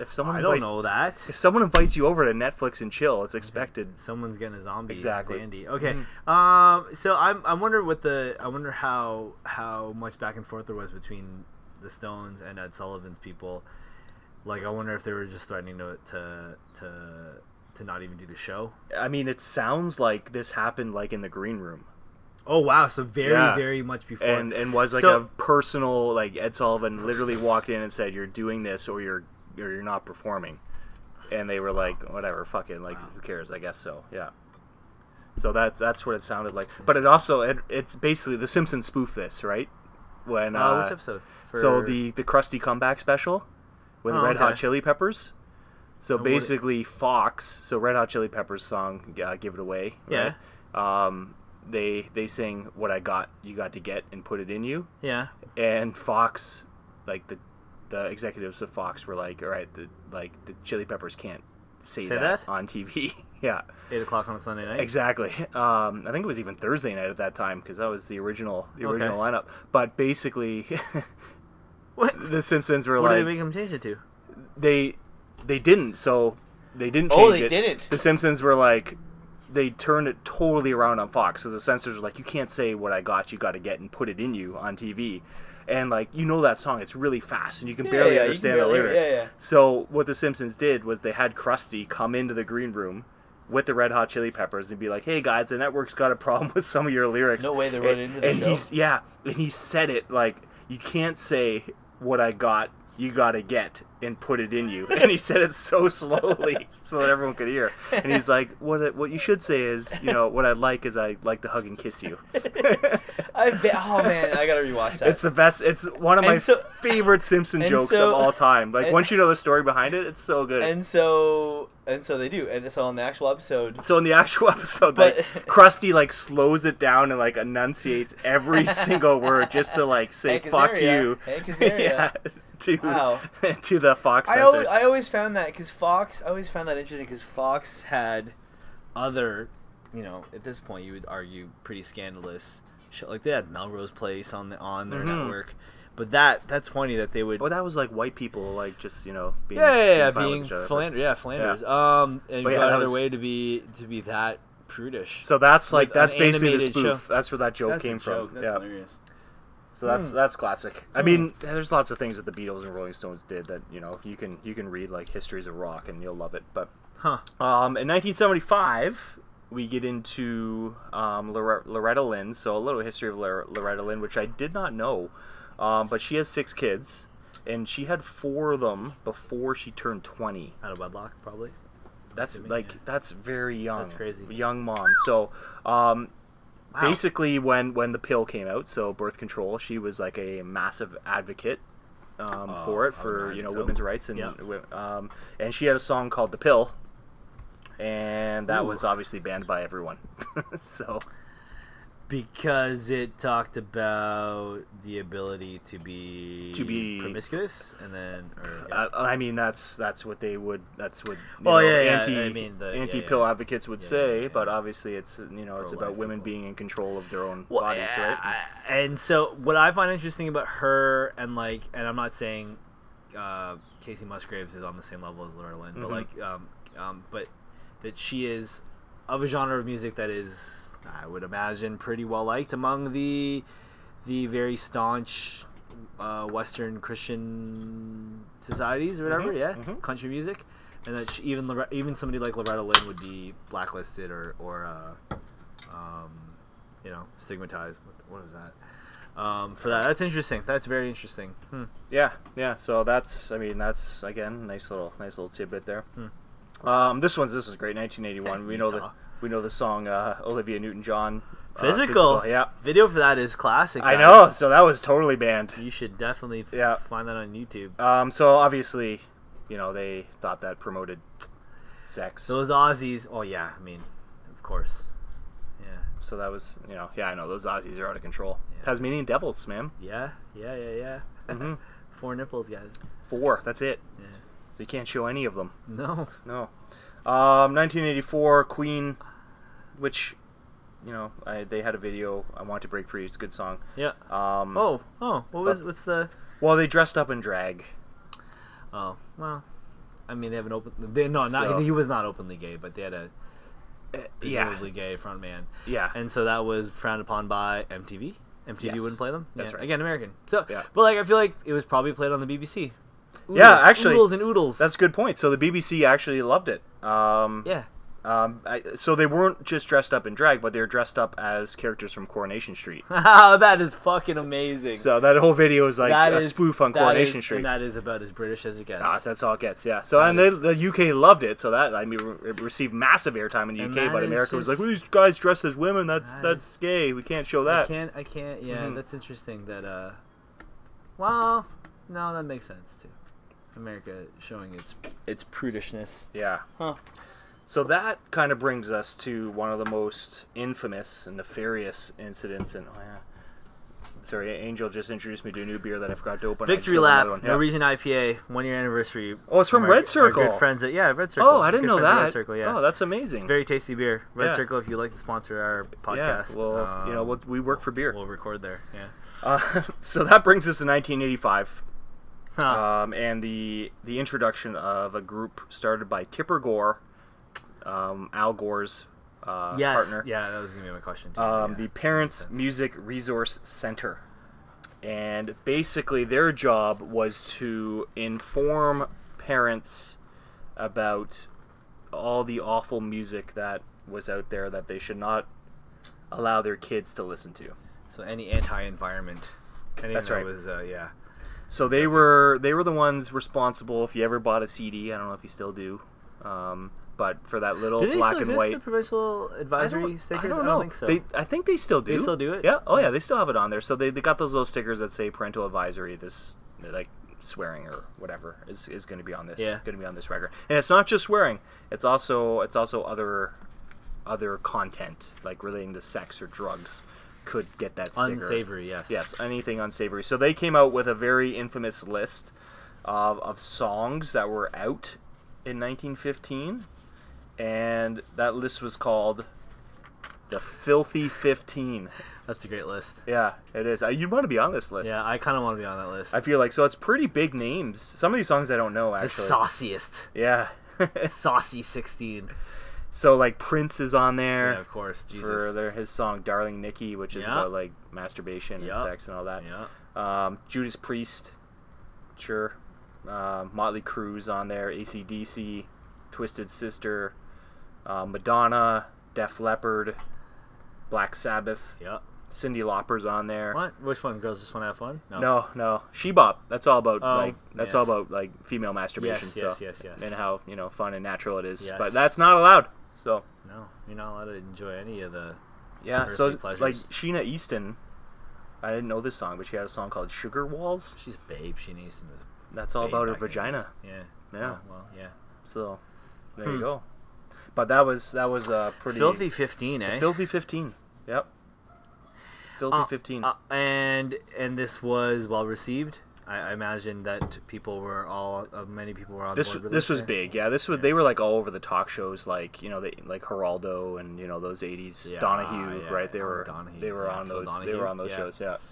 If someone I don't invites, know that. If someone invites you over to Netflix and chill, it's expected. Someone's getting a zombie. Exactly. Sandy. Okay. Mm-hmm. Um. So I'm. I wonder what the. I wonder how how much back and forth there was between the Stones and Ed Sullivan's people. Like, I wonder if they were just threatening to to to, to not even do the show. I mean, it sounds like this happened like in the green room. Oh wow! So very, yeah. very much before, and and was like so, a personal like Ed Sullivan literally walked in and said, "You're doing this, or you're." Or you're not performing, and they were like, "Whatever, fuck it, like wow. who cares?" I guess so. Yeah. So that's that's what it sounded like. But it also it, it's basically the Simpsons spoof this, right? When uh, uh, which episode? For... So the the Krusty comeback special with oh, Red okay. Hot Chili Peppers. So oh, basically, Fox. So Red Hot Chili Peppers song, uh, "Give It Away." Right? Yeah. Um, they they sing "What I Got, You Got to Get and Put It in You." Yeah. And Fox, like the. The executives of Fox were like, all right, the, like the Chili Peppers can't say, say that, that on T V. yeah. Eight o'clock on a Sunday night. Exactly. Um, I think it was even Thursday night at that time because that was the original the okay. original lineup. But basically, what the Simpsons were what like, what did they make them change it to? They they didn't. So they didn't. change it. Oh, they it. didn't. The Simpsons were like, they turned it totally around on Fox. So the censors were like, you can't say "What I Got, You Got to Get and Put It in You" on T V. And, like, you know that song. It's really fast, and you can yeah, barely yeah, understand can barely, the lyrics. Yeah, yeah. So what the Simpsons did was they had Krusty come into the green room with the Red Hot Chili Peppers and be like, "Hey, guys, the network's got a problem with some of your lyrics." No way they wrote and, it into the and show. He's, yeah, and he said it, like, "You can't say what I got, you got to get, and put it in you." And he said it so slowly so that everyone could hear. And he's like, what it, what you should say is, you know, "What I'd like is I like to hug and kiss you." I be- oh man, I gotta rewatch that. It's the best. It's one of and my so, favorite Simpson jokes so, of all time. Like, and, once you know the story behind it, it's so good. And so, and so they do. And so on the actual episode. So in the actual episode, but, like, Krusty like slows it down and like enunciates every single word just to like say Hank "fuck Azaria. you." Hank Azaria. yeah, to wow. to the Fox. I always, I always found that because Fox. I always found that interesting because Fox had other, you know, at this point you would argue pretty scandalous. Shit like they had Melrose Place on the on their mm-hmm. network, but that that's funny that they would. Well, that was like white people, like just you know, being yeah, yeah, yeah being Flanders, yeah, Flanders. Yeah. Um, and yeah, another was... way to be to be that prudish. So that's like, like that's basically the spoof. Show. That's where that joke that's came a from. Joke. That's yeah. hilarious. So that's mm. that's classic. I mean, there's lots of things that the Beatles and Rolling Stones did that you know you can you can read like histories of rock and you'll love it. But huh. um, in nineteen seventy-five. We get into um, Loretta Lynn, so a little history of Loretta Lynn, which I did not know, um, but she has six kids, and she had four of them before she turned twenty. Out of wedlock, probably. That's Assuming, like yeah. that's very young. That's crazy. Young mom. So um, wow. basically, when when The Pill came out, so birth control, she was like a massive advocate um, oh, for it, for you know so. women's rights, and yeah. um, and she had a song called "The Pill." And that Ooh. was obviously banned by everyone. so Because it talked about the ability to be to be promiscuous, and then or, yeah. I, I mean that's that's what they would that's what you oh, know, yeah, yeah. anti I mean, the, anti yeah, pill yeah. advocates would yeah, say, yeah, yeah. but obviously it's you know it's about women people. being in control of their own well, bodies, yeah, right? I, and so what I find interesting about her, and like, and I'm not saying uh, Casey Musgraves is on the same level as Loretta Lynn, mm-hmm. but like, um, um, but that she is of a genre of music that is, I would imagine, pretty well liked among the the very staunch uh, Western Christian societies or whatever. Mm-hmm, yeah, mm-hmm. Country music, and that she, even Lore- even somebody like Loretta Lynn would be blacklisted or or uh, um, you know stigmatized. What was that? Um, for that, that's interesting. That's very interesting. Hmm. Yeah, yeah. So that's I mean that's again nice little nice little tidbit there. Hmm. Um, this one's this was great. nineteen eighty-one. We know that. We know the song uh, Olivia Newton-John. Uh, physical. physical. Yeah. Video for that is classic. Guys. I know. So that was totally banned. You should definitely f- yeah. find that on YouTube. Um. So obviously, you know, they thought that promoted sex. Those Aussies. Oh, yeah. I mean, of course. Yeah. So that was, you know, yeah, I know. Those Aussies are out of control. Yeah. Tasmanian devils, man. Yeah. Yeah, yeah, yeah. Mm-hmm. Four nipples, guys. Four. That's it. Yeah. So you can't show any of them. No. No. Um, nineteen eighty-four, Queen... Which, you know, I, they had a video. I Want to Break Free. It's a good song. Yeah. Um, oh, oh, what was but, what's the? Well, they dressed up in drag. Oh well, I mean they have an open. They, no, so, not he was not openly gay, but they had a presumably yeah. gay front man. Yeah. And so that was frowned upon by M T V. M T V yes. wouldn't play them. That's yeah. right. Again, American. So, yeah. but like I feel like it was probably played on the B B C. Oodles, yeah, actually, oodles and oodles. That's a good point. So the B B C actually loved it. Um, yeah. Um, I, so they weren't just dressed up in drag, but they were dressed up as characters from Coronation Street. Oh, that is fucking amazing. So that whole video is like that a is, spoof on Coronation is, Street. And that is about as British as it gets. Ah, that's all it gets, yeah. So that and is, they, the U K loved it, so that I mean, it received massive airtime in the U K, but America just, was like, well, these guys dressed as women, that's that that's is, gay, we can't show that. I can't, I can't, yeah, mm-hmm. That's interesting that, uh, well, no, that makes sense, too. America showing its its prudishness. Yeah. Huh. So that kind of brings us to one of the most infamous and nefarious incidents in... Oh yeah. Sorry, Angel just introduced me to a new beer that I forgot to open. Victory Lap, yeah. Norwegian I P A, one-year anniversary. Oh, it's from, from Red our, Circle. Our good friends at, yeah, Red Circle. Oh, I didn't good know that. Red Circle, yeah. Oh, that's amazing. It's a very tasty beer. Red yeah. Circle, if you'd like to sponsor our podcast. Yeah, well, um, you know, we'll, we work for beer. We'll record there, yeah. Uh, so that brings us to nineteen eighty-five. Huh. Um, and the the introduction of a group started by Tipper Gore... Um, Al Gore's uh, yes. partner. Yeah, that was going to be my question too. Um, yeah, the Parents Music Resource Center. And basically their job was to inform parents about all the awful music that was out there that they should not allow their kids to listen to. So any anti-environment. Anything That's right. That was, uh, yeah. So they were, they were the ones responsible if you ever bought a C D. I don't know if you still do. Um... But for that little black and white, do they still exist, the provincial advisory stickers? I don't, I don't think so. They, I think they still do. They still do it. Yeah. Oh yeah, they still have it on there. So they, they got those little stickers that say parental advisory. This like swearing or whatever is, is going to be on this. Yeah. Going to be on this record. And it's not just swearing. It's also it's also other other content like relating to sex or drugs could get that sticker. Unsavory. Yes. Yes. Anything unsavory. So they came out with a very infamous list of of songs that were out in nineteen fifteen. And that list was called The Filthy fifteen. That's a great list. Yeah, it is. You want to be on this list. Yeah, I kind of want to be on that list. I feel like, so it's pretty big names. Some of these songs I don't know, actually. The sauciest. Yeah. Saucy sixteen. So, like, Prince is on there. Yeah, of course. Jesus. For their, his song Darling Nikki, which is yep. about, like, masturbation yep. and sex and all that. Yeah. Um, Judas Priest. Sure. Uh, Motley Crue's on there. A C D C. Twisted Sister. Uh, Madonna, Def Leppard, Black Sabbath. Yeah. Cyndi Lauper's on there. What? Which one? Girls Just Wanna Have Fun? No, no. no. She-Bop. That's all about oh, like that's yes. all about like female masturbation. Yes, so, yes, yes, yes. And how you know fun and natural it is. Yes. But that's not allowed. So no, you're not allowed to enjoy any of the yeah. So pleasures. Like Sheena Easton, I didn't know this song, but she had a song called Sugar Walls. She's a babe. Sheena Easton was. That's all about her vagina. Yeah. Yeah. Oh, well, yeah. So there hmm. you go. But that was that was a pretty filthy fifteen, eh? Filthy fifteen. Yep. Filthy uh, fifteen. Uh, and and this was well received. I, I imagine that people were all uh, many people were on this, board. With this was big, yeah. This was yeah. They were like all over the talk shows, like you know, they, like Geraldo and you know those eighties yeah, Donahue, yeah, right? They were Donahue, they were yeah, on those Donahue, they were on those yeah. shows, yeah.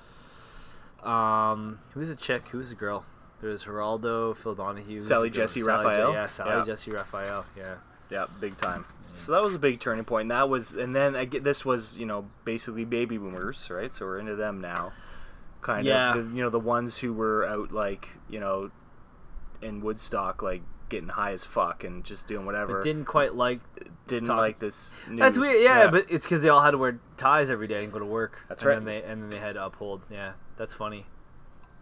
Um, who was a chick? Who was a girl? There was Geraldo, Phil Donahue, Sally Jesse Sally Raphael, Je- yeah, Sally yeah. Jesse Raphael, yeah, yeah, big time. So that was a big turning point. And that was, and then I get, this was, you know, basically baby boomers, right? So we're into them now, kind yeah. of. The, you know, the ones who were out, like, you know, in Woodstock, like getting high as fuck and just doing whatever. But didn't quite like, didn't talk. like this. New, That's weird. Yeah, yeah. But it's because they all had to wear ties every day and go to work. That's and right. Then they, and then they had to uphold. Yeah, that's funny.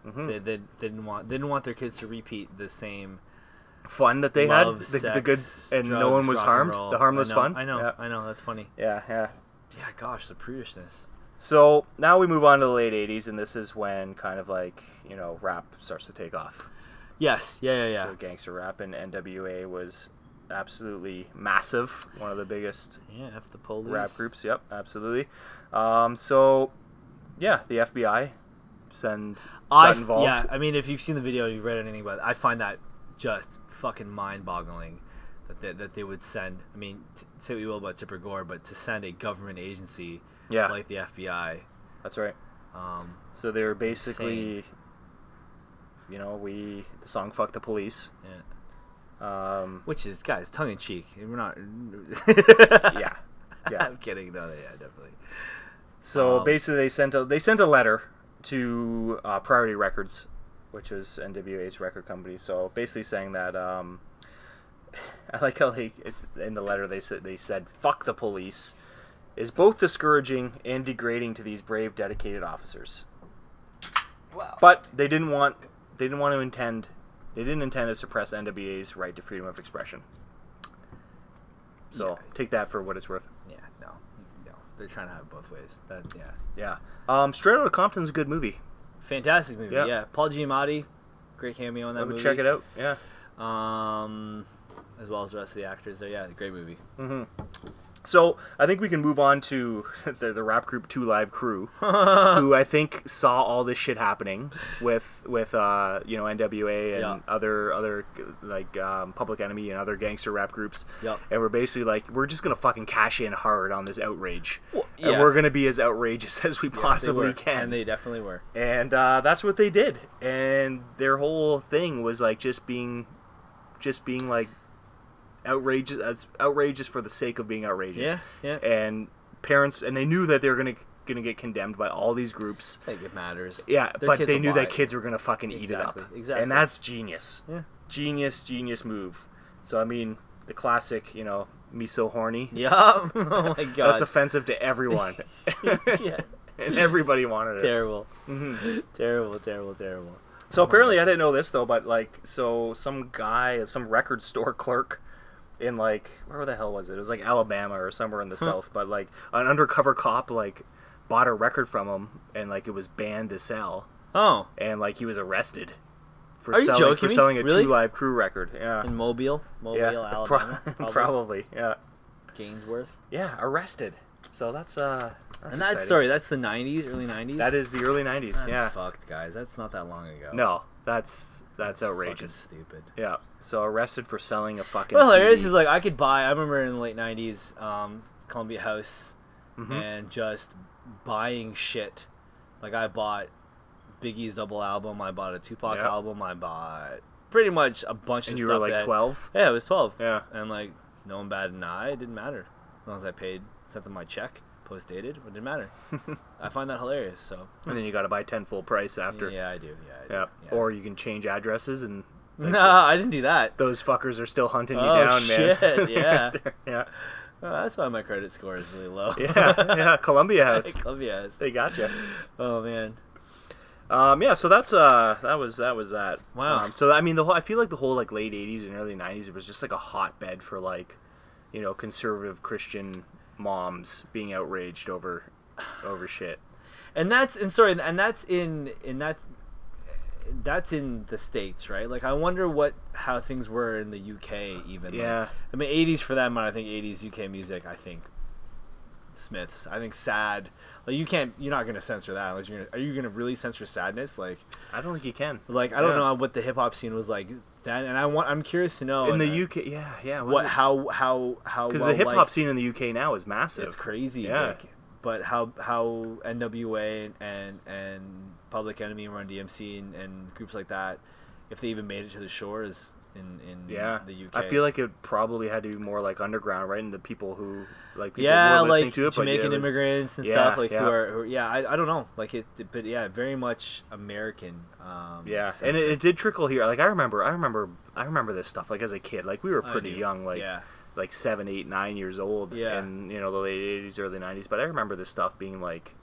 Mm-hmm. They, they didn't want, didn't want their kids to repeat the same. Fun that they Love, had the, sex, the good and drugs, no one was harmed the harmless I know, fun I know yeah. I know that's funny yeah yeah yeah gosh the prudishness. So now we move on to the late eighties, and this is when kind of like you know rap starts to take off. Yes yeah yeah yeah. So gangster rap and N W A was absolutely massive, one of the biggest yeah F the Police rap groups. Yep absolutely um so yeah the F B I send I got involved. yeah I mean if you've seen the video, you've read anything about it, I find that just fucking mind-boggling that they, that they would send. I mean, t- say what you will about Tipper Gore, but to send a government agency yeah. like the F B I. That's right. Um, so they were basically, insane. you know, we the song "Fuck the Police," yeah. um, which is guys tongue in cheek. We're not. yeah, yeah. I'm kidding. No, yeah, definitely. So um, basically, they sent a they sent a letter to uh, Priority Records, which was N W A's record company. So basically saying that, um, I like how they, it's in the letter they said, they said, "Fuck the police," is both discouraging and degrading to these brave, dedicated officers. Wow. But they didn't want, they didn't want to intend, they didn't intend to suppress N W A's right to freedom of expression. So yeah. Take that for what it's worth. Yeah, no, no, they're trying to have it both ways. That, yeah, yeah. Um, Straight Outta Compton's a good movie. Fantastic movie, yep. yeah. Paul Giamatti, great cameo in that I would movie. Check it out, yeah. Um, as well as the rest of the actors there, yeah, great movie. Mm-hmm. So I think we can move on to the, the rap group Two Live Crew, who I think saw all this shit happening with with uh, you know N W A and yeah. other other like um, Public Enemy and other gangster rap groups, yep. and we're basically like we're just gonna fucking cash in hard on this outrage, well, yeah. and we're gonna be as outrageous as we possibly yes, they were. can. And they definitely were, and uh, that's what they did. And their whole thing was like just being, just being like. outrageous as outrageous for the sake of being outrageous. Yeah, yeah. And parents, and they knew that they were gonna gonna get condemned by all these groups. I think it matters. Yeah, Their but they knew that kids were gonna fucking exactly, eat it up. Exactly. And that's genius. Yeah. Genius, genius move. So I mean, the classic, you know, me so horny. Yeah. Oh my god. That's offensive to everyone. yeah. And everybody wanted it. Terrible. Mm-hmm. Terrible. Terrible. Terrible. So oh apparently, I didn't know this though, but like, so some guy, some record store clerk. In like where the hell was it? It was like Alabama or somewhere in the South. But like an undercover cop like bought a record from him, and like it was banned to sell. Oh, and like he was arrested for Are selling you joking for me? selling a really? Two Live Crew record. Yeah, in Mobile, Mobile, yeah. Alabama, probably. probably. Yeah, Gainsworth. Yeah, arrested. So that's uh, that's and that's exciting. Sorry, that's the nineties, early nineties. That is the early nineties. That's yeah, fucked guys. That's not that long ago. No, that's that's, that's outrageous. Stupid. Yeah. So arrested for selling a fucking. Well, hilarious is like I could buy. I remember in the late nineties, um, Columbia House, mm-hmm. and just buying shit. Like I bought Biggie's double album. I bought a Tupac yep. album. I bought pretty much a bunch and of stuff. And you were like twelve. Yeah, I was twelve. Yeah, and like no one batted an eye. It didn't matter as long as I paid, sent them my check, post dated. It didn't matter. I find that hilarious. So. And then you got to buy ten full price after. Yeah, I do. Yeah. I do. Yeah. yeah. Or you can change addresses and. Like no, the, I didn't do that. Those fuckers are still hunting you oh, down, shit. man. Oh, shit, yeah. yeah. Well, that's why my credit score is really low. yeah, yeah, Columbia House. Columbia House. They got you. Oh, man. Um, yeah, so that's, uh, that was, that was that. Wow. Um, so, I mean, the whole, I feel like the whole, like, late eighties and early nineties, it was just, like, a hotbed for, like, you know, conservative Christian moms being outraged over, over shit. And that's, and sorry, and that's in, in that. That's in the States, right? Like, I wonder what how things were in the U K even. Yeah. Like, I mean, eighties for that matter. I think eighties U K music, I think, Smiths. I think sad. Like you can't. You're not gonna censor that unless you're. Gonna, are you gonna really censor sadness? Like I don't think you can. Like I yeah. don't know what the hip hop scene was like then, and I want. I'm curious to know in the and, U K. Yeah, yeah. What? It? How? How? How? Because well the hip hop scene in the U K now is massive. It's crazy. Yeah. Like, but how? How N W A and and Public Enemy and Run D M C and, and groups like that, if they even made it to the shore is. In, in yeah. the U K. I feel like it probably had to be more like underground, right? And the people who like people yeah, who were listening like to it, Jamaican but it was, immigrants and yeah, stuff like yeah. who are who, yeah. I, I don't know, like it, but yeah, very much American. Um, yeah, and it, it did trickle here. Like I remember, I remember, I remember this stuff. Like as a kid, like we were pretty young, like yeah. like seven, eight, nine years old, yeah. and you know the late eighties, early nineties. But I remember this stuff being like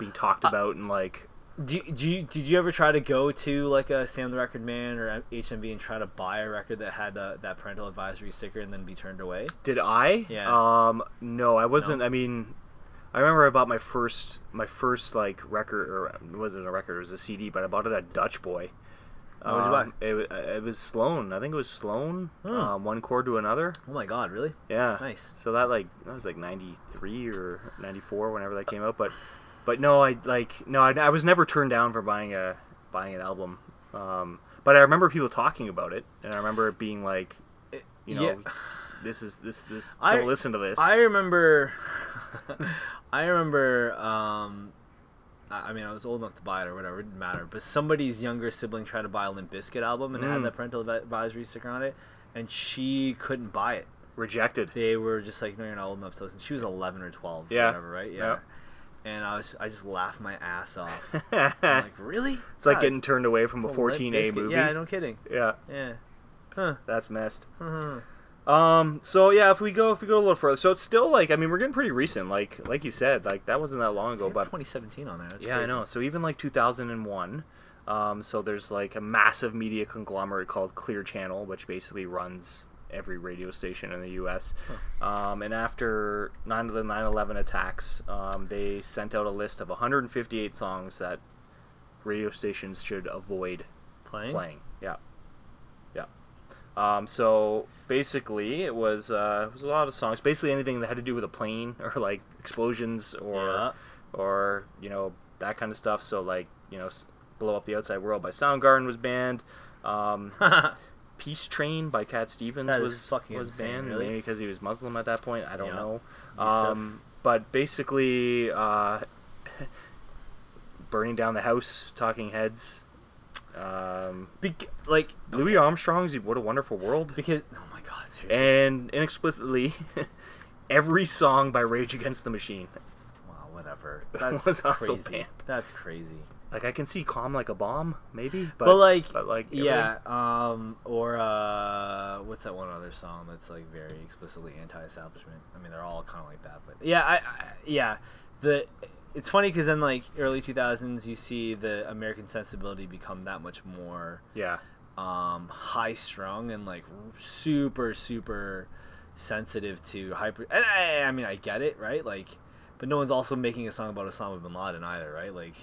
being talked about uh, and like. Do you, do you, did you ever try to go to like a Sam the Record Man or H M V and try to buy a record that had the, that parental advisory sticker and then be turned away? Did I? Yeah. Um, no, I wasn't. No. I mean, I remember I bought my first my first like record, or it wasn't a record, it was a C D, but I bought it at Dutch Boy. Um, what did you buy? It, it was Sloan. I think it was Sloan. Hmm. Um, one chord to another. Oh my God! Really? Yeah. Nice. So that like that was like ninety-three or ninety-four, whenever that came out, but. But no, I like no, I, I was never turned down for buying a buying an album. Um, but I remember people talking about it, and I remember it being like, you know, yeah. this is this this. I, don't listen to this. I remember, I remember. Um, I mean, I was old enough to buy it or whatever. It didn't matter. But somebody's younger sibling tried to buy a Limp Bizkit album, and mm. it had that parental advisory sticker on it, and she couldn't buy it. Rejected. They were just like, no, you're not old enough to listen. She was eleven or twelve. Yeah. Or whatever. Right. Yeah. yeah. And I was, I just laughed my ass off. I'm like, really? It's God, like getting turned away from a fourteen A movie. Yeah, no kidding. Yeah, yeah. Huh. That's messed. Mm-hmm. Um. So yeah, if we go, if we go a little further, so it's still like, I mean, we're getting pretty recent. Like, like you said, like that wasn't that long ago. But twenty seventeen on there. That's yeah, crazy. I know. So even like two thousand one. Um. So there's like a massive media conglomerate called Clear Channel, which basically runs every radio station in the U S Huh. Um, and after nine of the nine eleven attacks, um, they sent out a list of one hundred fifty-eight songs that radio stations should avoid playing. Playing, yeah, yeah. Um, so basically, it was uh, it was a lot of songs. Basically, anything that had to do with a plane or like explosions or yeah. or you know that kind of stuff. So like you know, Blow Up the Outside World by Soundgarden was banned. Um, Peace Train by Cat Stevens that was fucking was insane, banned really? Maybe because he was Muslim at that point. I don't yeah. know. Um, but basically, uh, burning down the house, Talking Heads, um, Be- like Louis okay. Armstrong's "What a Wonderful World." Because oh my God, seriously. And inexplicably, every song by Rage Against the Machine. Wow, whatever. That's was crazy. Also banned. That's crazy. Like, I can see Calm Like a Bomb, maybe. But, but like, but like yeah. Um, or, uh, what's that one other song that's, like, very explicitly anti-establishment? I mean, they're all kind of like that. But, yeah, I, I yeah. The, it's funny because in, like, early two thousands, you see the American sensibility become that much more yeah. um, high-strung and, like, super, super sensitive to hyper... And, I, I mean, I get it, right? Like, but no one's also making a song about Osama bin Laden either, right? Like...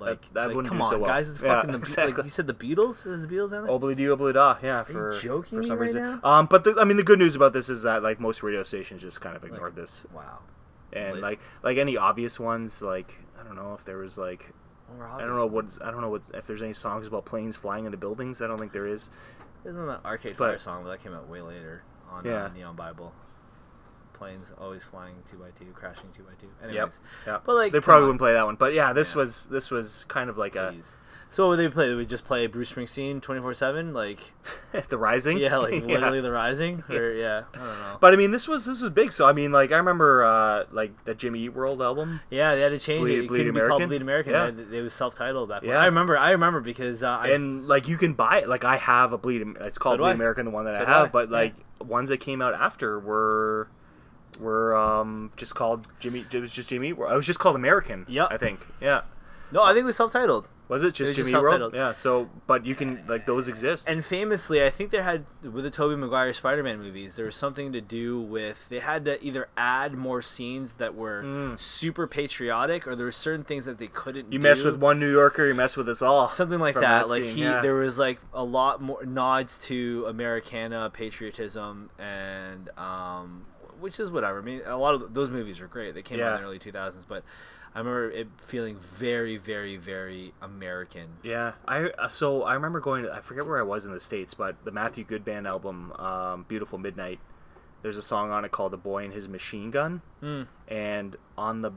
Like, that, that like wouldn't come do on, so well. Guys! It's yeah, fucking the exactly. like, you said the Beatles. Is the Beatles on it? Obly do, obly da. Yeah, for, Are you joking for some me reason. Right now? Um, but the, I mean, the good news about this is that like most radio stations just kind of ignored like, this. Wow. And List. like like any obvious ones, like I don't know if there was like I don't know what's I don't know what's if there's any songs about planes flying into buildings. I don't think there is. Isn't that Arcade but, Fire song? But that came out way later on yeah. uh, Neon Bible. Planes always flying two by two, crashing two by two. Anyways, yep. Yep. But like they probably on. wouldn't play that one. But yeah, this yeah. was this was kind of like Please. a. So what would they play? They would just play Bruce Springsteen twenty four seven, like The Rising. Yeah, like literally yeah. The Rising. Or yeah, I don't know. But I mean, this was this was big. So I mean, like I remember uh, like the Jimmy Eat World album. Yeah, they had to change Bleed, it. It Bleed couldn't American. be called Bleed American. Yeah. Right? It was self titled that. Point. Yeah, I remember. I remember because uh, I, and like you can buy it. Like I have a Bleed. It's called so Bleed I. American, the one that so I have. I. But like yeah. ones that came out after were. Were um, just called Jimmy. It was just Jimmy. I was just called American. Yeah, I think. Yeah. No, I think it was self-titled. Was it just it was Jimmy just World? Yeah. So, but you can like those exist. And famously, I think they had with the Tobey Maguire Spider-Man movies. There was something to do with they had to either add more scenes that were mm. super patriotic, or there were certain things that they couldn't. You do. mess with one New Yorker, you mess with us all. Something like that. that like scene, he, yeah. there was like a lot more nods to Americana, patriotism, and um. which is whatever. I mean, a lot of those movies were great. They came yeah. out in the early two thousands, but I remember it feeling very, very, very American. Yeah. I So I remember going to, I forget where I was in the States, but the Matthew Goodband album, um, Beautiful Midnight, there's a song on it called The Boy and His Machine Gun. Mm. And on the,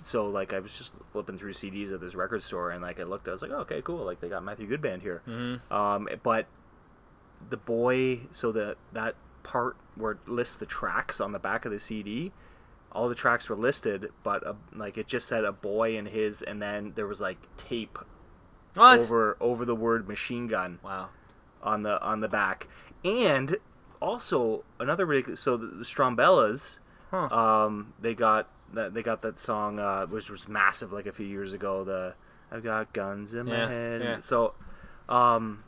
so like I was just flipping through C Ds at this record store and like I looked, I was like, oh, okay, cool. Like they got Matthew Goodband here. Mm-hmm. Um, but The Boy, so the, that part where it lists the tracks on the back of the C D, all the tracks were listed, but uh, like it just said a boy and his, and then there was like tape what? over over the word machine gun. Wow, on the on the back, and also another ridiculous. So the, the Strombellas, huh. um, they got that they got that song uh, which was massive like a few years ago. The I've got guns in yeah, my head. Yeah. So, um,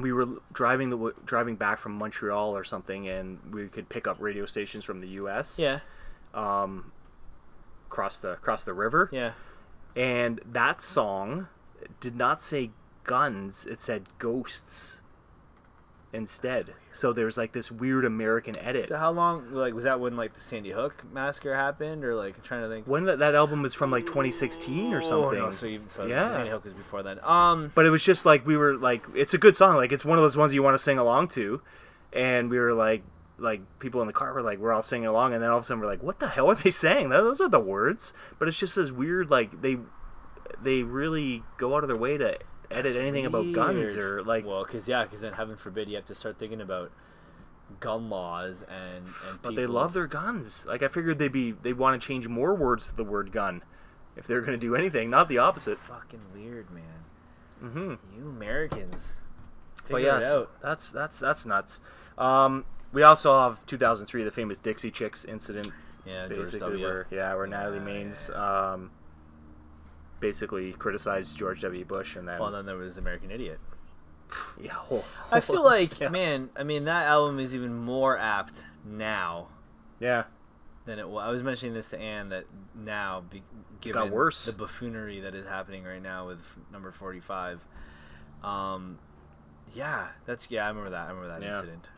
we were driving the driving back from Montreal or something, and we could pick up radio stations from the U S. Yeah. Um, across the across the river. Yeah, and that song did not say guns; it said ghosts instead. So there's like this weird American edit. So how long? Like, was that when like the Sandy Hook massacre happened, or like I'm trying to think when that, that album was from like twenty sixteen or something? Oh, no. So even so, yeah, Sandy Hook was before then. Um, but it was just like we were like, it's a good song. Like it's one of those ones you want to sing along to, and we were like. Like people in the car were like, we're all singing along, and then all of a sudden we're like, what the hell are they saying? Those are the words, but it's just this weird like they they really go out of their way to edit That's anything weird. About guns or like well because yeah because then heaven forbid you have to start thinking about gun laws and, and but they love their guns. Like I figured they'd be they want to change more words to the word gun if they're going to do anything, not the opposite. Fucking weird, man. Mm-hmm. You Americans figure but yeah, it out. That's that's that's nuts. um We also have two thousand three, the famous Dixie Chicks incident. Yeah, basically, George W. Where, yeah, where Natalie yeah, Maines yeah. Um, basically criticized George W. Bush, and then well, then there was American Idiot. Yeah, whole, whole, I feel like yeah. man. I mean, that album is even more apt now. Yeah. Than it was. I was mentioning this to Anne that now, be, given got worse. The buffoonery that is happening right now with number forty-five. Um, yeah, that's yeah. I remember that. I remember that yeah. incident.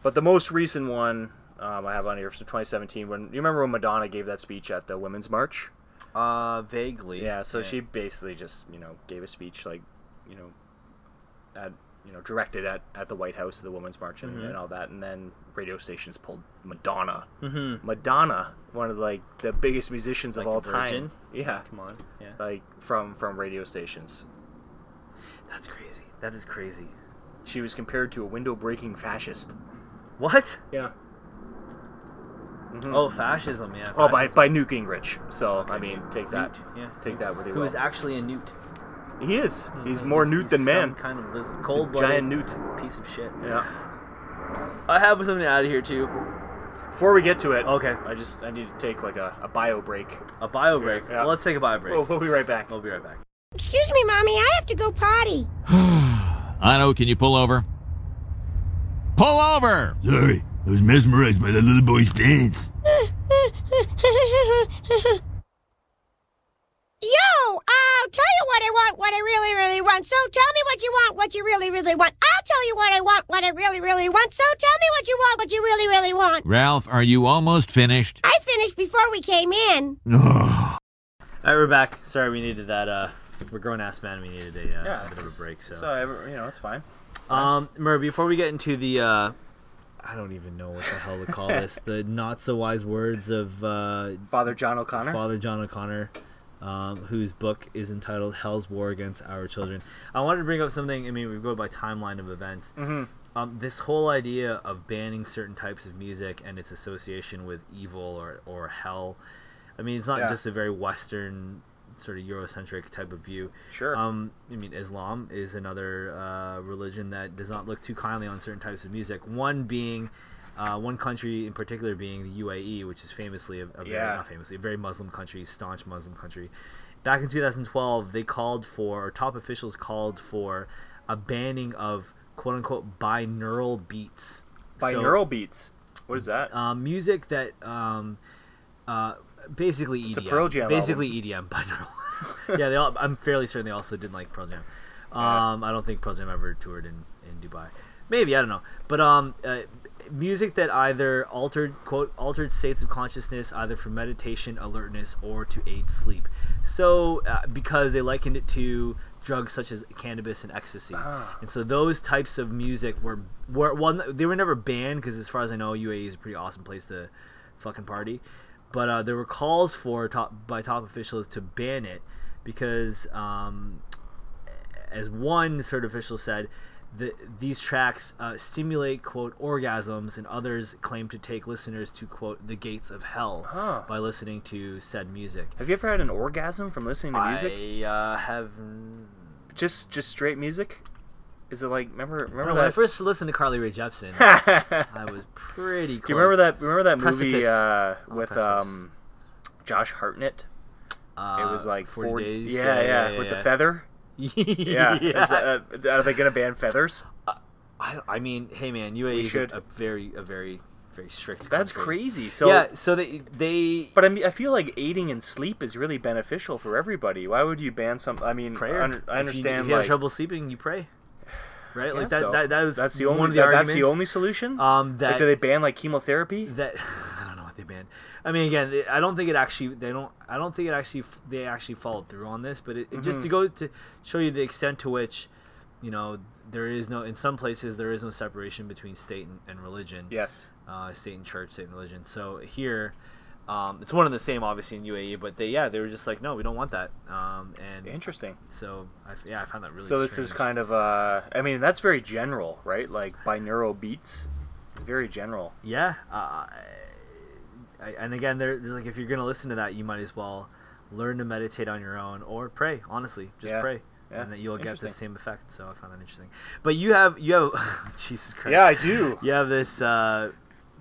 But the most recent one um, I have on here from twenty seventeen, when you remember when Madonna gave that speech at the Women's March? Uh, vaguely. Yeah, so yeah. she basically just, you know, gave a speech like, you know, at you know, directed at, at the White House, the Women's March and, mm-hmm. and all that, and then radio stations pulled Madonna. Mm-hmm. Madonna, one of like the biggest musicians like of all time. Yeah. Come on. Yeah. Like from from radio stations. That's crazy. That is crazy. She was compared to a window-breaking fascist. What? Yeah. Mm-hmm. Oh, fascism, yeah. Fascism. Oh, by by Newt Gingrich. So, okay. I mean, take that. Newt, yeah. Take Newt. That with you. Who is actually a newt. He is. He's, he's more he's, newt he's than some man. Kind of lizard. Cold blooded giant newt. Piece of shit. Yeah. I have something out of here, too. Before we get to it, okay. I just I need to take, like, a, a bio break. A bio break? Yeah. Well, let's take a bio break. We'll, we'll be right back. We'll be right back. Excuse me, Mommy. I have to go potty. I know. Can you pull over? Pull over! Sorry, I was mesmerized by that little boy's dance. Yo, I'll tell you what I want, what I really, really want. So tell me what you want, what you really, really want. I'll tell you what I want, what I really, really want. So tell me what you want, what you really, really want. Ralph, are you almost finished? I finished before we came in. All right, we're back. Sorry, we needed that. Uh, we're grown-ass men. We needed a, uh, yeah, a bit of a break. So, so you know, it's fine. Um, Murray, before we get into the, uh, I don't even know what the hell to call this, the not-so-wise words of uh, Father John O'Connor, Father John O'Connor, um, whose book is entitled Hell's War Against Our Children. I wanted to bring up something, I mean, we go by timeline of events. Mm-hmm. Um, this whole idea of banning certain types of music and its association with evil or, or hell, I mean, it's not yeah. just a very Western sort of Eurocentric type of view. Sure. Um, I mean, Islam is another uh, religion that does not look too kindly on certain types of music. One being, uh, one country in particular being the U A E, which is famously, a, a very, yeah. not famously, a very Muslim country, staunch Muslim country. Back in two thousand twelve, they called for, or top officials called for, a banning of quote-unquote binaural beats. Binaural so, beats? What is that? Uh, music that... Um, uh, Basically E D M. It's a Pearl Jam Basically album. E D M. Binaural. yeah, they all, I'm fairly certain they also didn't like Pearl Jam. Um, yeah. I don't think Pearl Jam ever toured in, in Dubai. Maybe, I don't know. But um, uh, music that either altered, quote, altered states of consciousness, either for meditation, alertness, or to aid sleep. So, uh, because they likened it to drugs such as cannabis and ecstasy. Ah. And so those types of music were, were well, they were never banned, because as far as I know, U A E is a pretty awesome place to fucking party. But uh, there were calls for top, by top officials to ban it because, um, as one certain official said, the, these tracks uh, stimulate, quote, orgasms, and others claim to take listeners to, quote, the gates of hell huh. by listening to said music. Have you ever had an orgasm from listening to music? I uh, have. Just just straight music? Is it like, remember remember no, that? When I first listened to Carly Rae Jepsen, I was pretty close. Do you remember that, remember that movie uh, with um, Josh Hartnett? Uh, it was like forty, forty days. Yeah, yeah, yeah, yeah with yeah. the feather. yeah, yeah. Is, uh, are they gonna ban feathers? Uh, I, I mean, hey man, U A E is a, a very, a very, very strict country. That's crazy. So yeah, so they they. But I mean, I feel like aiding in sleep is really beneficial for everybody. Why would you ban some? I mean, prayer. I, un- I understand. If you, if you like, have trouble sleeping, you pray. Right, like that, so. that. That was that's the only. One of the that, that's the only solution. Um, that like, do they ban like chemotherapy? That I don't know what they banned. I mean, again, I don't think it actually. They don't. I don't think it actually. They actually followed through on this, but it, mm-hmm. just to go to show you the extent to which, you know, there is no. In some places, there is no separation between state and, and religion. Yes. Uh, state and church, state and religion. So here, um, it's one and the same, obviously in U A E. But they, yeah, they were just like, no, we don't want that. Um, and interesting. So I, yeah, I found that really. So strange. This is kind of. Uh, I mean, that's very general, right? Like binaural beats, it's very general. Yeah. Uh, I, and again, there's like if you're gonna listen to that, you might as well learn to meditate on your own or pray. Honestly, just yeah. pray, yeah. and that you'll get the same effect. So I found that interesting. But you have you have Jesus Christ. Yeah, I do. You have this uh,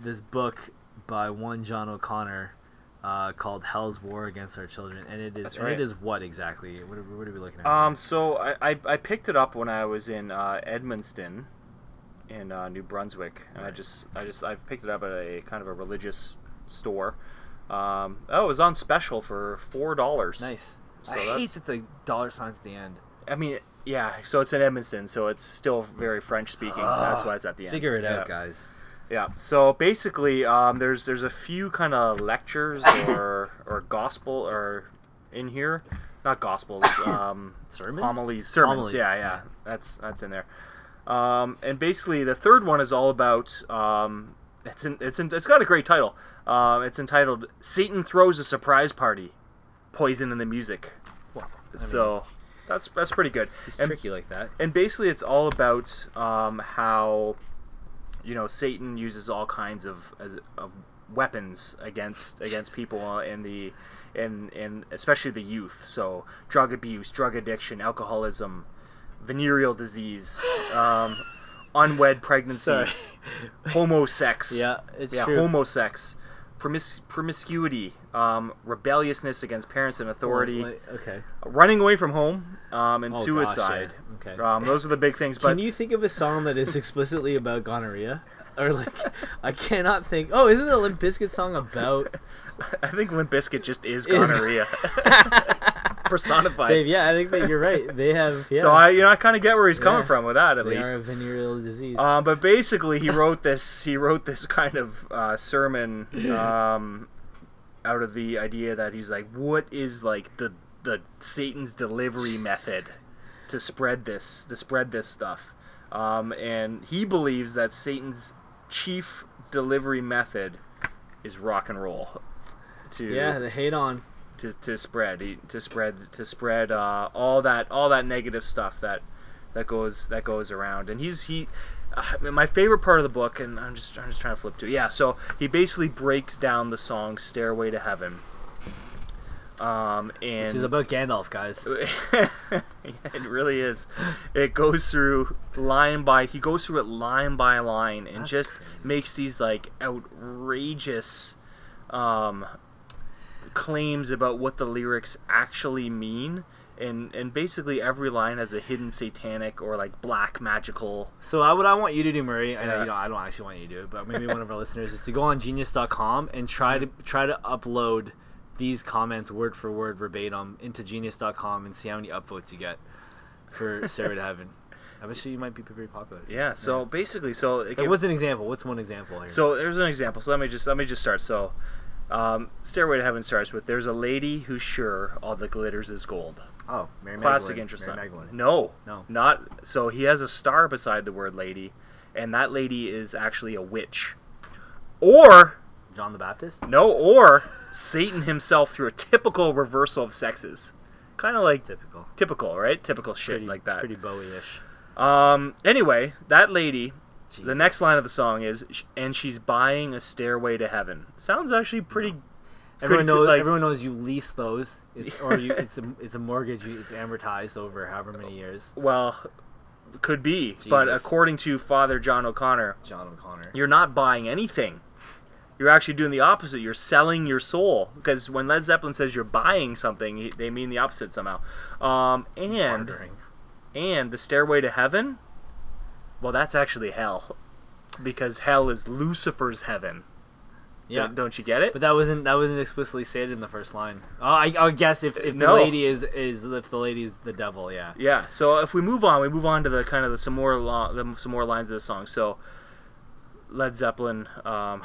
this book by one John O'Connor uh, called "Hell's War Against Our Children," and it is That's right. and it is what exactly? What are, what are we looking at? Um, here? so I, I I picked it up when I was in uh, Edmundston. in uh, New Brunswick, and right. I just I just I picked it up at a kind of a religious store. Um, oh, it was on special for four dollars. Nice. So I that's, hate that the dollar signs at the end. I mean, yeah. So it's in Edmundston, so it's still very French speaking. Uh, that's why it's at the end. Figure it yeah. out, guys. Yeah. So basically, um, there's there's a few kind of lectures or or gospel or in here, not gospels, um, sermons, homilies, sermons. Homilies. Yeah, yeah, yeah. That's that's in there. Um, and basically, the third one is all about. Um, it's in, it's in, it's got a great title. Uh, it's entitled "Satan Throws a Surprise Party: Poison in the Music." Well, I mean, so that's that's pretty good. It's and, tricky like that. And basically, it's all about um, how you know Satan uses all kinds of, as, of weapons against against people in the in in especially the youth. So drug abuse, drug addiction, alcoholism. Venereal disease, um, unwed pregnancies, Sorry. homosex, yeah, it's yeah, true. homosex, promis- promiscuity, um, rebelliousness against parents and authority, oh, okay, running away from home, um, and oh, suicide. Gosh, yeah. Okay, um, those are the big things. But can you think of a song that is explicitly about gonorrhea? Or like, I cannot think. Oh, isn't the Limp Bizkit song about? I think Limp Bizkit just is gonorrhea. Personified. Dave, yeah, I think that you're right. They have. Yeah. So I, you know, I kind of get where he's yeah. coming from with that, at they least. They are a venereal disease. Um, but basically, he wrote this. He wrote this kind of uh, sermon um, out of the idea that he's like, what is like the the Satan's delivery method to spread this to spread this stuff, um, and he believes that Satan's chief delivery method is rock and roll. To yeah, the hate on. To, to spread to spread to spread uh, all that all that negative stuff that that goes that goes around, and he's he uh, my favorite part of the book, and I'm just I'm just trying to flip to it. yeah so he basically breaks down the song "Stairway to Heaven," um, and which is about Gandalf, guys. It really is. It goes through line by he goes through it line by line, and That's just crazy. makes these like outrageous. Um, claims about what the lyrics actually mean, and and basically every line has a hidden satanic or like black magical. So I, what I want you to do, Murray, I know you know I don't actually want you to do it, but maybe one of our listeners is to go on genius dot com and try to try to upload these comments word for word verbatim into genius dot com and see how many upvotes you get for Sarah to Heaven. Obviously, you might be pretty popular. Yeah. So yeah. basically, so it like, what's an example? What's one example here? So there's an example. So let me just let me just start. So, um, Stairway to Heaven starts with there's a lady who's sure all that glitters is gold. Oh, Mary classic interest. No, no, not so. He has a star beside the word lady, and that lady is actually a witch, or John the Baptist. No, or Satan himself through a typical reversal of sexes. Kind of like typical, typical, right? Typical shit pretty, like that. Pretty Bowie-ish. Um. Anyway, that lady. Jeez. The next line of the song is, "And she's buying a stairway to heaven." Sounds actually pretty. No. Everyone pretty, knows. Like, everyone knows you lease those. It's or you. It's a. It's a mortgage. You, it's amortized over however many years. Well, could be. Jesus. But according to Father John O'Connor, John O'Connor, you're not buying anything. You're actually doing the opposite. You're selling your soul. Because when Led Zeppelin says you're buying something, they mean the opposite somehow. Um, and and the stairway to heaven, well, that's actually hell. Because hell is Lucifer's heaven. Yeah. Don't, don't you get it? But that wasn't that wasn't explicitly stated in the first line. Oh, I, I guess if, if no. the lady is, is if the lady is the devil, yeah. Yeah. So if we move on, we move on to the kind of the some more lo- the, some more lines of the song. So. Led Zeppelin, um,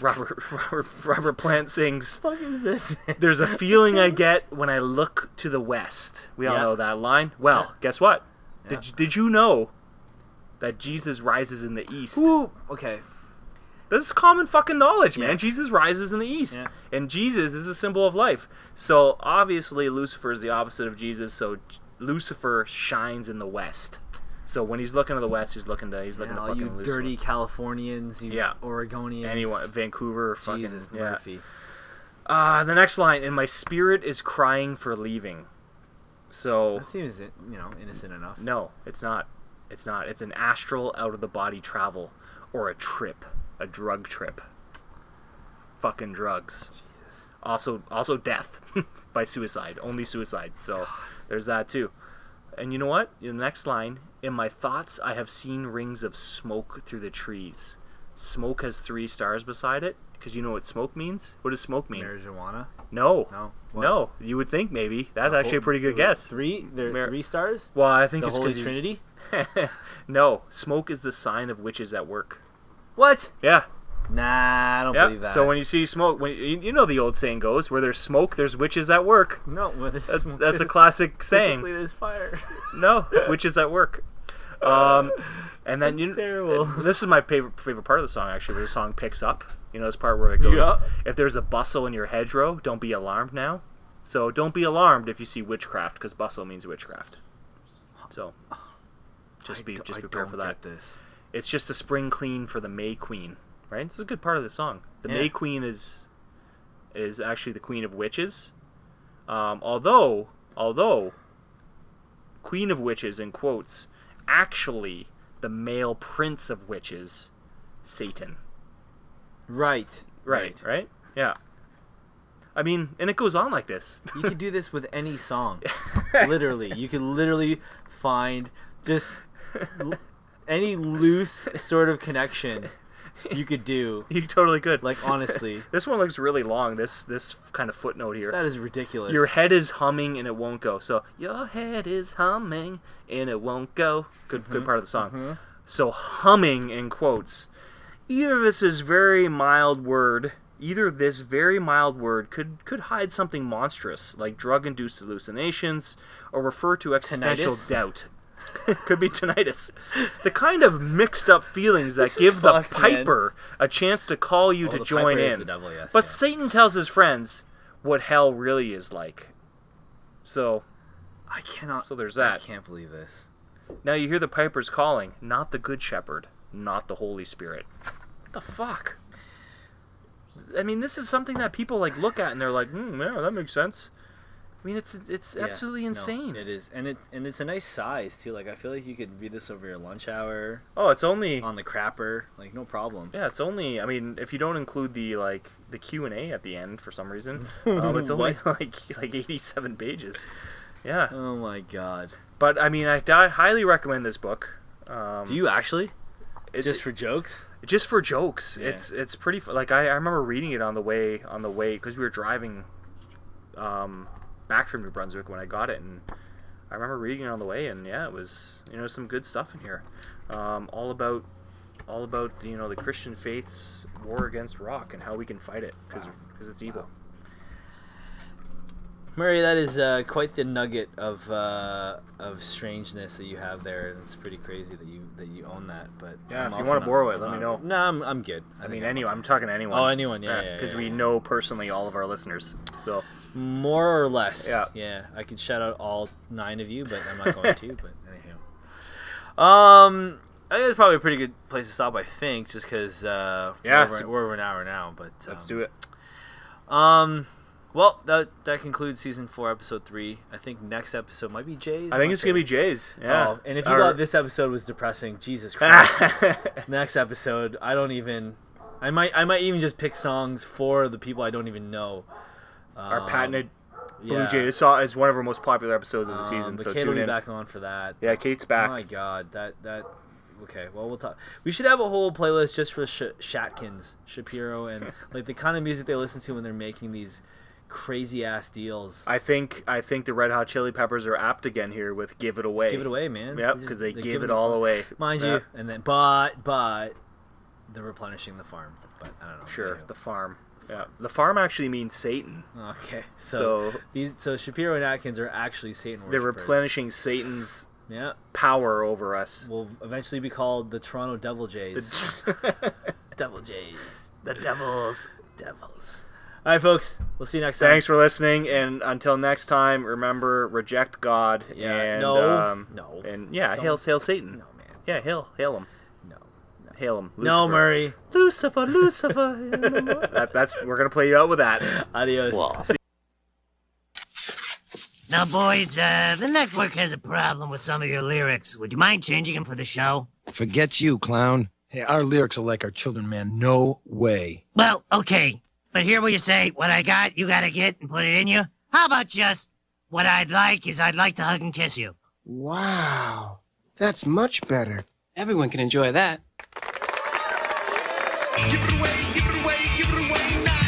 Robert, Robert Robert Plant sings. What the fuck is this? There's a feeling I get when I look to the west. We all yeah. know that line. Well, yeah. guess what? Yeah. Did did you know that Jesus rises in the east? Ooh, okay. This is common fucking knowledge, man. Yeah. Jesus rises in the east. Yeah. And Jesus is a symbol of life. So obviously Lucifer is the opposite of Jesus, so Lucifer shines in the west. So when he's looking to the west, he's looking to he's looking yeah, to fucking all you dirty Lucifer. Californians, you yeah. Oregonians, anyone, Vancouver, fucking Jesus yeah. Murphy. Uh, the next line, and my spirit is crying for leaving. So that seems, you know, innocent enough. No, it's not. It's not. It's an astral out of the body travel or a trip, a drug trip. Fucking drugs. Jesus. Also, also death by suicide. Only suicide. So God. There's that too. And you know what? In the next line, in my thoughts, I have seen rings of smoke through the trees. Smoke has three stars beside it, because you know what smoke means? What does smoke mean? Marijuana? No. No. What? No. You would think maybe. That's the actually whole, a pretty good guess. Three? There Mar- three stars? Well, I think the it's Holy Trinity? No. Smoke is the sign of witches at work. What? Yeah. Nah, I don't yep. believe that. So when you see smoke, when you, you know the old saying goes, where there's smoke, there's witches at work. No, where there's that's, smoke, that's a classic saying. There's fire. No, witches at work. Um, and then that's you. Terrible. And this is my favorite favorite part of the song actually, where the song picks up. You know this part where it goes. Yeah. If there's a bustle in your hedgerow, don't be alarmed now. So don't be alarmed if you see witchcraft, because bustle means witchcraft. So just be I, just I prepare for that. This. It's just a spring clean for the May Queen. Right? This is a good part of the song. The yeah. May Queen is is actually the Queen of Witches. Um, although, although, Queen of Witches, in quotes, actually the male prince of witches, Satan. Right. Right. Right? right? Yeah. I mean, and it goes on like this. You could do this with any song. Literally. You could literally find just l- any loose sort of connection. You could do. You totally could. Like, honestly. This one looks really long, this this kind of footnote here. That is ridiculous. Your head is humming and it won't go. So, your head is humming and it won't go. Good mm-hmm. good part of the song. Mm-hmm. So, humming, in quotes. Either this is very mild word, either this very mild word could, could hide something monstrous, like drug-induced hallucinations, or refer to existential Tinnitus? doubt. Could be tinnitus. The kind of mixed up feelings that give fucked, the Piper man. a chance to call you well, to join in. The devil, yes, but yeah. Satan tells his friends what hell really is like. So I cannot So there's that. I can't believe this. Now you hear the Piper's calling, not the Good Shepherd, not the Holy Spirit. What the fuck? I mean, this is something that people like look at and they're like, hmm, yeah, that makes sense. I mean, it's it's yeah, absolutely insane. No, it is, and it and it's a nice size too. Like, I feel like you could read this over your lunch hour. Oh, it's only on the crapper, like no problem. Yeah, it's only. I mean, if you don't include the like the Q and A at the end for some reason, um, it's only like like eighty-seven pages. Yeah. Oh my god. But I mean, I di- highly recommend this book. Um, Do you actually? It, just for jokes. Just for jokes. Yeah. It's it's pretty. Like I, I remember reading it on the way on the way because we were driving. Um. Back from New Brunswick when I got it, and I remember reading it on the way, and yeah, it was, you know, some good stuff in here. Um, all about, all about you know, the Christian faith's war against rock and how we can fight it because wow. because it's evil. Wow. Murray, that is uh, quite the nugget of uh, of strangeness that you have there. It's pretty crazy that you that you own that. But yeah, I'm if you want to borrow it, let me know. No, I'm I'm good. I, I mean, anyone. Okay. I'm talking to anyone. Oh, anyone, yeah, yeah. Because yeah, yeah, we yeah. know personally all of our listeners, so more or less. Yeah, yeah. I could shout out all nine of you, but I'm not going to. But anyhow, um, I think it's probably a pretty good place to stop. I think just because uh, yeah, we're, we're over an hour now, but um, let's do it. Um. Well, that that concludes season four, episode three. I think next episode might be Jay's. I think it's going to be Jay's. Yeah. Oh, and if you or... thought this episode was depressing, Jesus Christ. Next episode, I don't even. I might I might even just pick songs for the people I don't even know. Um, Our patented Blue yeah. Jay saw is one of our most popular episodes of the season. Um, but so Kate tune will be in. Back on for that. Yeah, Kate's back. Oh my God, that that. Okay, well, we'll talk. We should have a whole playlist just for Sh- Shatkins, Shapiro, and like the kind of music they listen to when they're making these crazy ass deals. I think I think the Red Hot Chili Peppers are apt again here with "Give It Away." Give it away, man. Yep, because they, they give, give it, it all away, mind yeah. you. And then, but but they're replenishing the farm. But I don't know. Sure, the farm. Yeah, the farm actually means Satan. Okay, so, so these so Shapiro and Atkins are actually Satan worshippers. They're replenishing Satan's yeah power over us. We'll eventually be called the Toronto Devil Jays. The Devil Jays. The Devils. Devils. All right, folks. We'll see you next time. Thanks for listening, and until next time, remember, reject God. Yeah, and, no, um, no, and yeah, hail, hail Satan. No, man. Yeah, hail, hail him. No, no. Hail him. Lucifer. No, Murray. Lucifer, Lucifer. that, that's we're gonna play you out with that. Adios. Well. Now, boys, uh, the network has a problem with some of your lyrics. Would you mind changing them for the show? Forget you, clown. Hey, our lyrics are like our children, man. No way. Well, okay. But here will you say, what I got, you gotta get, and put it in you? How about just, what I'd like is I'd like to hug and kiss you? Wow, that's much better. Everyone can enjoy that. Give it away, give it away, give it away now.